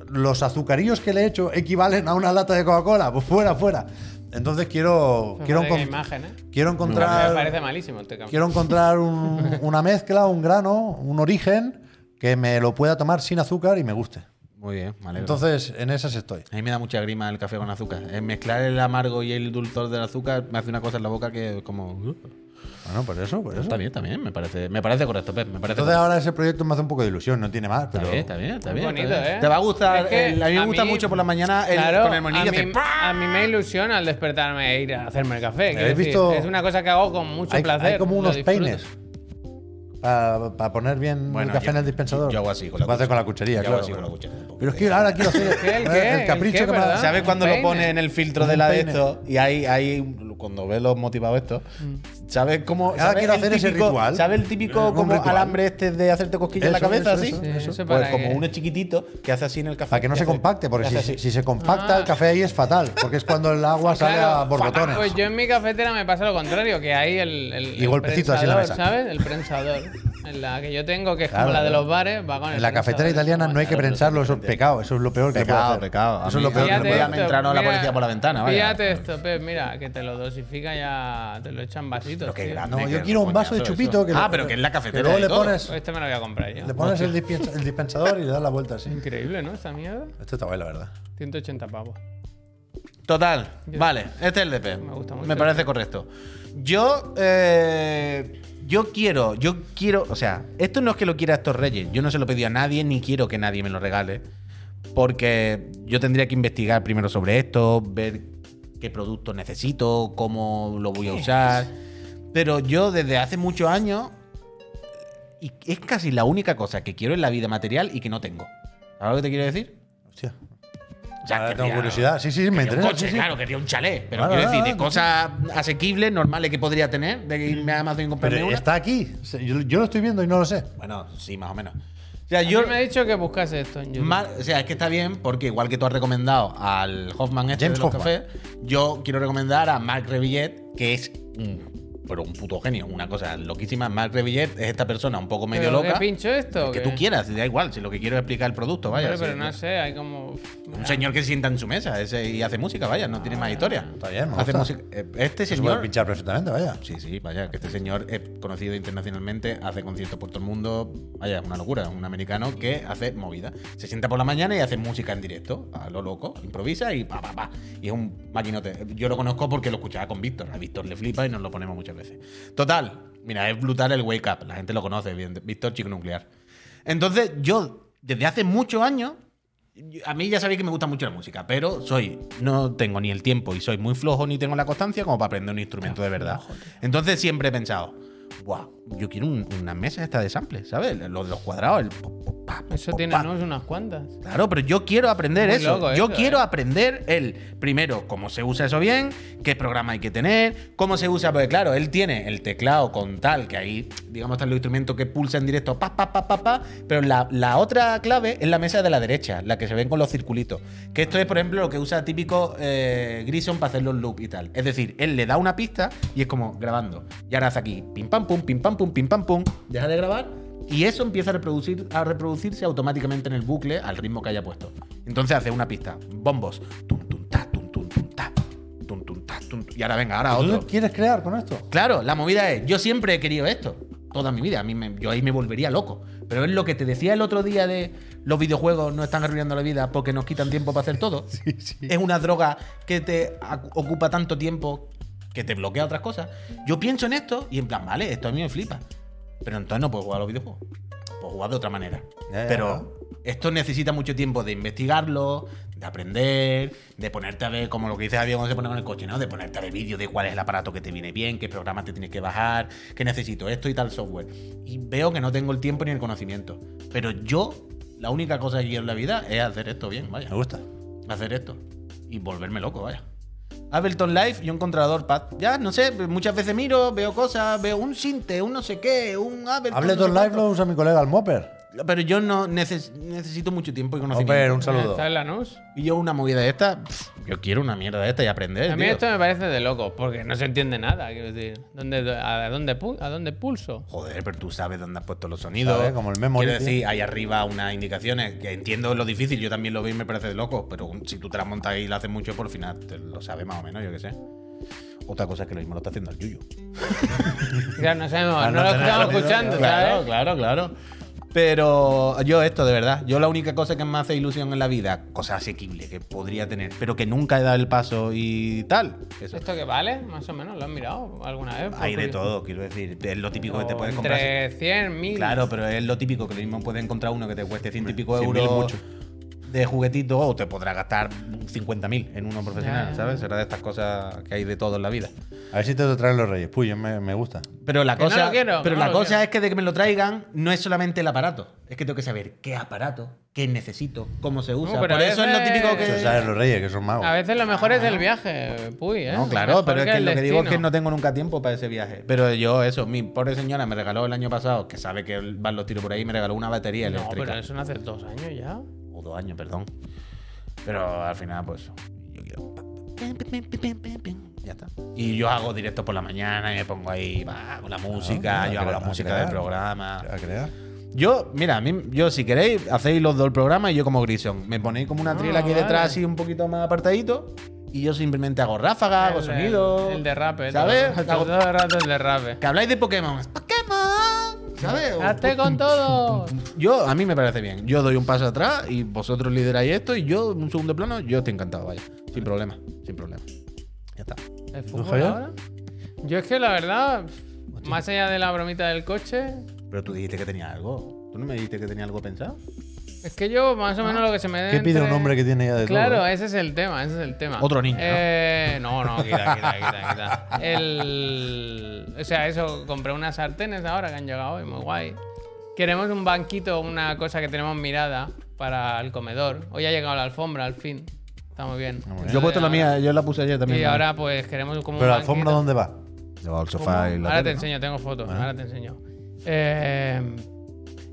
los azucarillos que le he hecho equivalen a una lata de Coca-Cola. Pues fuera, fuera. Entonces quiero encontrar. Me parece malísimo este campo. Quiero encontrar una mezcla, un grano, un origen que me lo pueda tomar sin azúcar y me guste. Muy bien, vale. Entonces, en esas estoy. A mí me da mucha grima el café con azúcar. El mezclar el amargo y el dulzor del azúcar me hace una cosa en la boca que como. Bueno, por eso. Está bien, me parece correcto, Pep. Entonces ahora ese proyecto me hace un poco de ilusión, no tiene más. Pero... Está bien. Bonito, ¿eh? Te va a gustar. Es que a mí me gusta mucho por la mañana con el molinillo. A mí me ilusiona al despertarme e ir a hacerme el café. Es una cosa que hago con mucho placer. Hay como unos peines para poner bien el café en el dispensador. Yo hago así con la cuchara. Pero es que ahora quiero hacer el capricho que me da. ¿Sabes cuando lo pone en el filtro de la de esto? Y ahí cuando ves los motivados estos, ¿sabes cómo? Ahora quiero hacer ese ritual. ¿Sabes el típico como alambre este de hacerte cosquillas en la cabeza? Eso, pues como uno chiquitito que hace así en el café. Para que no se compacte, porque si se compacta el café ahí es fatal, porque es cuando el agua sale a borbotones. Pues yo en mi cafetera me pasa lo contrario, que ahí el y golpecito así en la mesa. ¿Sabes? El prensador. En la que yo tengo, que es como la de los bares, va con el. En la cafetera italiana no hay que prensarlo, eso es pecado, eso es lo peor que puede pecado. Eso es lo peor que puede entrar la policía por la ventana. Fíjate esto, Pep, mira, que te lo dosifica, ya te lo echan vasitos. No, yo quiero un vaso de chupito. Pero que es la cafetera. Luego le pones. Este me lo voy a comprar yo. Le pones el dispensador y le das la vuelta así. Increíble, ¿no? Esta mierda. Esto está guay, la verdad. 180 pavos. Total, vale, este es el DP. Me gusta mucho. Me parece correcto. Yo quiero, o sea, esto no es que lo quiera estos reyes, yo no se lo pedí a nadie ni quiero que nadie me lo regale, porque yo tendría que investigar primero sobre esto, ver qué producto necesito, cómo lo voy a usar, pero yo desde hace muchos años, y es casi la única cosa que quiero en la vida material y que no tengo. ¿Sabes lo que te quiero decir? Hostia. Ahora tengo curiosidad. Sí, me interesa. Un coche, claro, quería un chalet. Pero quiero decir, de cosas asequibles, normales que podría tener, de que irme a Amazon y comprarme una. Está aquí. Yo lo estoy viendo y no lo sé. Bueno, sí, más o menos. O sea, yo me he dicho que buscase esto en YouTube. O sea, es que está bien, porque igual que tú has recomendado al Hoffman este James de los Hoffman. Cafés, yo quiero recomendar a Marc Rebillet, que es un puto genio, una cosa loquísima. Marc Rebillet es esta persona un poco medio loca. ¿Qué pincho esto? Que tú quieras, da igual, si lo que quiero es explicar el producto, vaya. Pero no sé, hay como… Un señor que se sienta en su mesa y hace música, vaya, no tiene más historia. Está bien, hace música. Este señor… Se puede pinchar perfectamente, vaya. Sí, vaya, que este señor es conocido internacionalmente, hace conciertos por todo el mundo, vaya, una locura, un americano que hace movida. Se sienta por la mañana y hace música en directo, a lo loco, improvisa y pa, pa, pa. Y es un maquinote. Yo lo conozco porque lo escuchaba con Víctor, a Víctor le flipa y nos lo ponemos muchas veces. Total, mira, es brutal el Wake Up, la gente lo conoce, Víctor Chico Nuclear. Entonces, yo, desde hace muchos años… A mí ya sabéis que me gusta mucho la música, pero no tengo ni el tiempo y soy muy flojo ni tengo la constancia como para aprender un instrumento de verdad. Entonces siempre he pensado, wow, yo quiero una mesa esta de samples, ¿sabes? Los cuadrados, el pop, pop, pop, eso pop, tiene pop, no, unas cuantas. Claro, pero yo quiero aprender eso. Yo eso, quiero aprender el primero, cómo se usa eso bien, qué programa hay que tener, cómo se usa, porque claro, él tiene el teclado con tal, que ahí, digamos, están los instrumentos que pulsa en directo, pa, pa, pa, pa, pa, pero la otra clave es la mesa de la derecha, la que se ven con los circulitos. Que esto es, por ejemplo, lo que usa típico Grison para hacer los loops y tal. Es decir, él le da una pista y es como grabando. Y ahora hace aquí, pim, pam, pum, pim, pam, pum, pim, pam, pum, deja de grabar y eso empieza a reproducirse automáticamente en el bucle al ritmo que haya puesto. Entonces hace una pista, bombos, tum, tum, ta, tum, tum, tum, ta, tum, tum, ta, tum, y ahora venga, ahora otro. ¿Tú quieres crear con esto? Claro, la movida es, yo siempre he querido esto, toda mi vida, yo ahí me volvería loco. Pero es lo que te decía el otro día de los videojuegos nos están arruinando la vida porque nos quitan tiempo para hacer todo. Sí, sí. Es una droga que te ocupa tanto tiempo que te bloquea otras cosas. Yo pienso en esto y en plan, vale, esto a mí me flipa. Pero entonces no puedo jugar a los videojuegos. Puedo jugar de otra manera. Ya, pero esto necesita mucho tiempo de investigarlo, de aprender, de ponerte a ver, como lo que dice Javier cuando se pone con el coche, ¿no? De ponerte a ver vídeos de cuál es el aparato que te viene bien, qué programa te tienes que bajar, qué necesito esto y tal software. Y veo que no tengo el tiempo ni el conocimiento. Pero yo, la única cosa que quiero en la vida es hacer esto bien, vaya. Me gusta. Hacer esto. Y volverme loco, vaya. Ableton Live y un controlador pad. Ya, no sé, muchas veces miro, veo cosas, veo un sinte, un no sé qué, un Ableton. Ableton no sé Live lo usa mi colega, el Mopper. Pero yo no necesito mucho tiempo y conocimiento. Mopper, un saludo. ¿Está en la NUS? Y yo una movida de esta, yo quiero una mierda de esta y aprender. A mí esto me parece de loco, porque no se entiende nada. Quiero decir, ¿a dónde pulso? Joder, pero tú sabes dónde has puesto los sonidos. ¿Sabes? Como el memo. Quiero decir, hay arriba unas indicaciones que entiendo lo difícil, yo también lo veo y me parece de loco, pero si tú te las montas y lo haces mucho, por el final te lo sabes más o menos, yo qué sé. Otra cosa es que lo mismo lo está haciendo el Yuyu. Claro, no sabemos, no lo estamos escuchando, ¿sabes? Claro. Pero yo esto, de verdad, yo la única cosa que me hace ilusión en la vida, cosa asequible que podría tener, pero que nunca he dado el paso y tal. Eso. ¿Esto que vale? Más o menos, ¿lo has mirado alguna vez? Hay de todo, quiero decir, es lo típico que te puedes comprar. Entre 100, 1000. Claro, pero es lo típico, que lo mismo puedes encontrar uno que te cueste 100 y pico euros de juguetito o te podrá gastar 50.000 en uno profesional, ¿sabes? Será de estas cosas que hay de todo en la vida. A ver si te lo traen los Reyes. Puy, me gusta. Pero la cosa, es que de que me lo traigan no es solamente el aparato. Es que tengo que saber qué aparato, qué necesito, cómo se usa. No, pero por eso es lo típico que... Eso saben los Reyes, que son magos. A veces lo mejor es el viaje, Puy, ¿eh? No, claro, pero es que lo que digo es que no tengo nunca tiempo para ese viaje. Pero yo eso, mi pobre señora me regaló el año pasado, que sabe que van los tiros por ahí, me regaló una batería eléctrica. No, pero eso no hace 2 años ya. O 2 años, perdón. Pero al final, pues, yo quiero... Ya está. Y yo hago directos por la mañana y me pongo ahí, va, con la música, yo hago la música del programa. ¿A crear? Yo, mira, yo si queréis, hacéis los dos el programa y yo como Grison. Me ponéis como una triela aquí detrás, así un poquito más apartadito. Y yo simplemente hago ráfagas, hago sonido. El derrape, ¿sabes? Todo el rato el derrape. Que habláis de Pokémon. ¡Pokémon! ¿Sabes? ¡Hazte con todo! Yo, a mí me parece bien. Yo doy un paso atrás y vosotros lideráis esto y yo, un segundo plano, yo estoy encantado, vaya. Sin problema. Ya está. ¿El fútbol ahora? Yo es que la verdad, hostia, más allá de la bromita del coche… Pero tú dijiste que tenía algo. ¿Tú no me dijiste que tenía algo pensado? Es que yo, más o menos, lo que se me dé. ¿Qué pide un hombre que tiene ya de todo? Claro, ese es el tema. Otro niño. No, quita. O sea, eso, compré unas sartenes ahora que han llegado hoy, muy guay. Queremos un banquito, una cosa que tenemos mirada para el comedor. Hoy ha llegado la alfombra, al fin. Está muy bien. Entonces, yo he puesto la mía, yo la puse ayer también. Y ahora, pues, queremos como un banquito. ¿Pero la alfombra dónde va? Lleva al sofá y la. Ahora te enseño, tengo fotos, ahora te enseño.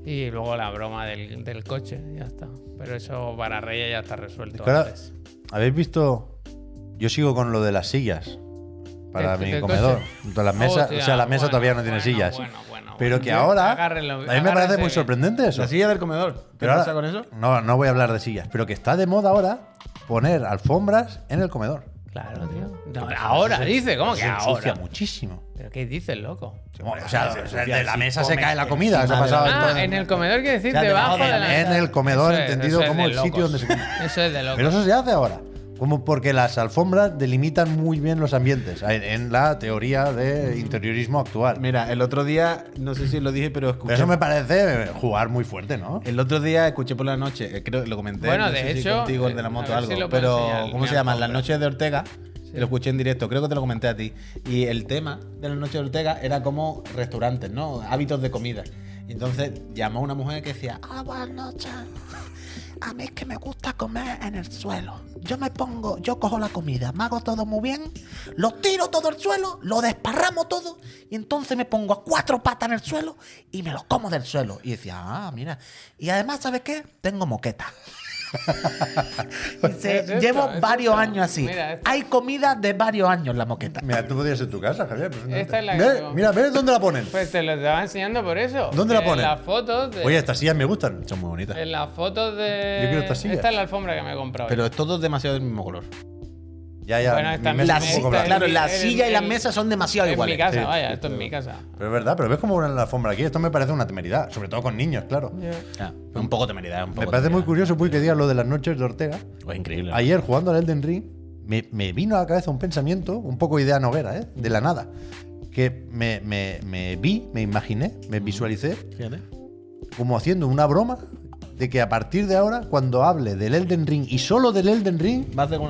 Y luego la broma del coche, ya está. Pero eso para Reyes ya está resuelto. Claro, ¿habéis visto? Yo sigo con lo de las sillas para mi comedor. Entonces, las mesas, o sea, la mesa todavía no tiene sillas. Bueno, pero que ahora, a mí me parece muy sorprendente eso. La silla del comedor. ¿Qué pasa con eso? No voy a hablar de sillas, pero que está de moda ahora poner alfombras en el comedor. Claro, tío. No, ahora, dice, ¿cómo que ahora? Se ensucia muchísimo. ¿Pero qué dices, loco? O sea, de la mesa se cae la comida. Eso ha pasado en el comedor, quiere decir, debajo de la mesa. En el comedor, entendido como el sitio donde se come. Eso es de loco. Pero eso se hace ahora. Como porque las alfombras delimitan muy bien los ambientes, en la teoría de interiorismo actual. Mira, el otro día, no sé si lo dije, pero escuché… Pero eso me parece jugar muy fuerte, ¿no? El otro día escuché por la noche, creo que lo comenté, bueno, no sé si contigo, el de la moto o algo, pero ¿cómo se llama? Las noches de Ortega… Lo escuché en directo, creo que te lo comenté a ti. Y el tema de la noche de Ortega era como restaurantes, ¿no? Hábitos de comida. Y entonces llamó a una mujer que decía: ah, buenas noches. A mí es que me gusta comer en el suelo. Yo me pongo, yo cojo la comida, me hago todo muy bien, lo tiro todo al suelo, lo desparramo todo y entonces me pongo a cuatro patas en el suelo y me lo como del suelo. Y decía: ah, mira. Y además, ¿sabes qué? Tengo moqueta. Llevo varios años así. Mira, hay comida de varios años la moqueta. Mira, tú podías en tu casa, Javier. Esta es la mira, ve dónde la ponen. Pues te lo estaba enseñando por eso. ¿Dónde la ponen? En las fotos de... Oye, estas sillas me gustan, son muy bonitas. En las fotos de... Yo quiero estas sillas. Esta es la alfombra que me he comprado. Pero es todo demasiado del mismo color. Ya. Bueno, claro, la silla y las mesas son demasiado iguales. En mi casa, sí, vaya, esto es mi casa. Pero es verdad, pero ves cómo ponen la alfombra aquí. Esto me parece una temeridad, sobre todo con niños, claro. Yeah. Ah, un poco temeridad, un poco. Me parece muy curioso, pues, que digas lo de las noches de Ortega. Pues increíble. Ayer, jugando al Elden Ring, me vino a la cabeza un pensamiento, un poco idea novela, de la nada. Que me imaginé, me visualicé, como haciendo una broma de que a partir de ahora, cuando hable del Elden Ring y solo del Elden Ring,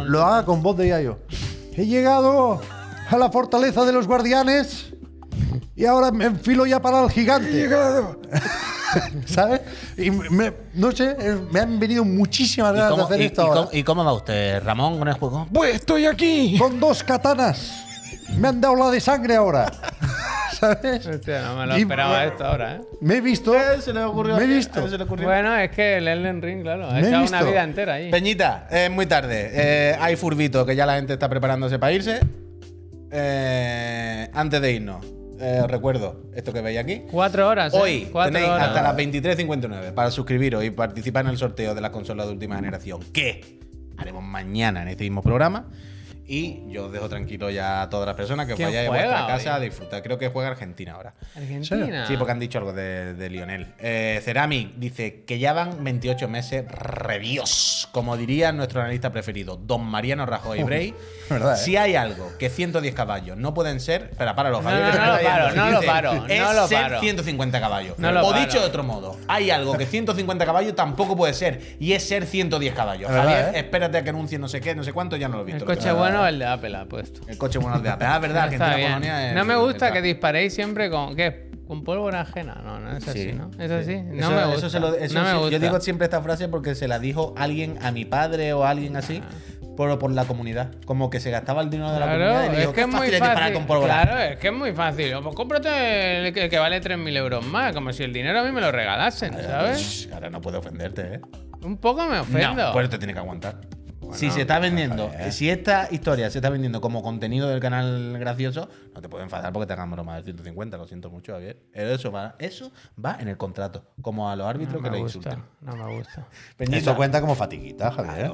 lo haga con voz de Yayo. He llegado a la fortaleza de los guardianes y ahora me enfilo ya para el gigante. He llegado. ¿Sabes? Y no sé, me han venido muchísimas ganas de hacer esto ahora. ¿Y cómo va usted, Ramón, con el juego? Pues estoy aquí. Con dos katanas. Me han dado la de sangre ahora. ¿Sabes? Hostia, no me lo esperaba a esta hora, ¿eh? Me he visto. Se le ocurrió. Bueno, es que el Elden Ring, claro, ha echado una vida entera ahí. Peñita, es muy tarde. Hay furbito que ya la gente está preparándose para irse. Antes de irnos, os recuerdo esto que veis aquí. 4 horas. Hoy tenéis hasta las 23:59 para suscribiros y participar en el sorteo de las consolas de última generación, que haremos mañana en este mismo programa. Y yo os dejo tranquilo ya a todas las personas que vayáis a vuestra casa a disfrutar. Creo que juega Argentina ahora. ¿Argentina? Sí, porque han dicho algo de Lionel. Cerami dice que ya van 28 meses revios, como diría nuestro analista preferido, don Mariano Rajoy Brey. Si hay algo que 110 caballos no pueden ser… Espera, páralo, Javier. No lo paro. Es 150 caballos. Dicho de otro modo, hay algo que 150 caballos tampoco puede ser y es ser 110 caballos. Javier, espérate a que anuncie no sé qué, no sé cuánto, ya no lo he visto. El coche bueno. No, el de Apple ha puesto. El coche bueno es de Apple. Ah, verdad, Argentina-Polonia es. No me gusta que disparéis siempre con pólvora ajena. No es así, ¿no? Es así. No me gusta. Yo digo siempre esta frase porque se la dijo alguien a mi padre o alguien así, por la comunidad. Como que se gastaba el dinero de la comunidad. Y digo, es que es muy fácil disparar con pólvora. Claro, es que es muy fácil. Pues cómprate el que vale 3.000 euros más, como si el dinero a mí me lo regalasen, ¿sabes? Ahora no puedo ofenderte, ¿eh? Un poco me ofendo. No, pues te tienes que aguantar. Bueno, si se está vendiendo, si esta historia se está vendiendo como contenido del canal gracioso, no te puedo enfadar porque te hagan broma del 150, lo siento mucho, Javier. Eso va en el contrato, como a los árbitros que le insultan. No me gusta. Peñita. Esto cuenta como fatiguita, Javier.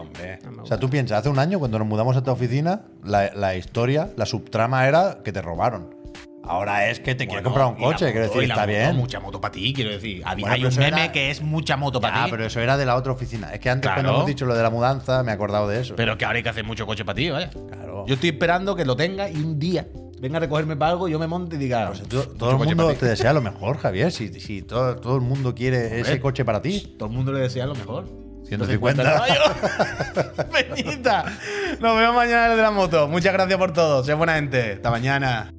No, o sea, tú piensas, hace un año cuando nos mudamos a esta oficina, la historia, la subtrama era que te robaron. Ahora es que te quiero comprar un coche, quiero decir, está bien. Mucha moto para ti, quiero decir. Hay un meme que es mucha moto para ti. Ah, pero eso era de la otra oficina. Es que antes, cuando hemos dicho lo de la mudanza, me he acordado de eso. Pero es que ahora hay que hacer mucho coche para ti, vaya. Claro. Yo estoy esperando que lo tenga y un día venga a recogerme para algo, yo me monte y diga… Pues todo el mundo te desea lo mejor, Javier. Si todo el mundo quiere ese coche para ti. Todo el mundo le desea lo mejor. 150. ¡Peñita! Nos vemos mañana en el de la moto. Muchas gracias por todo. Sé buena gente. Hasta mañana.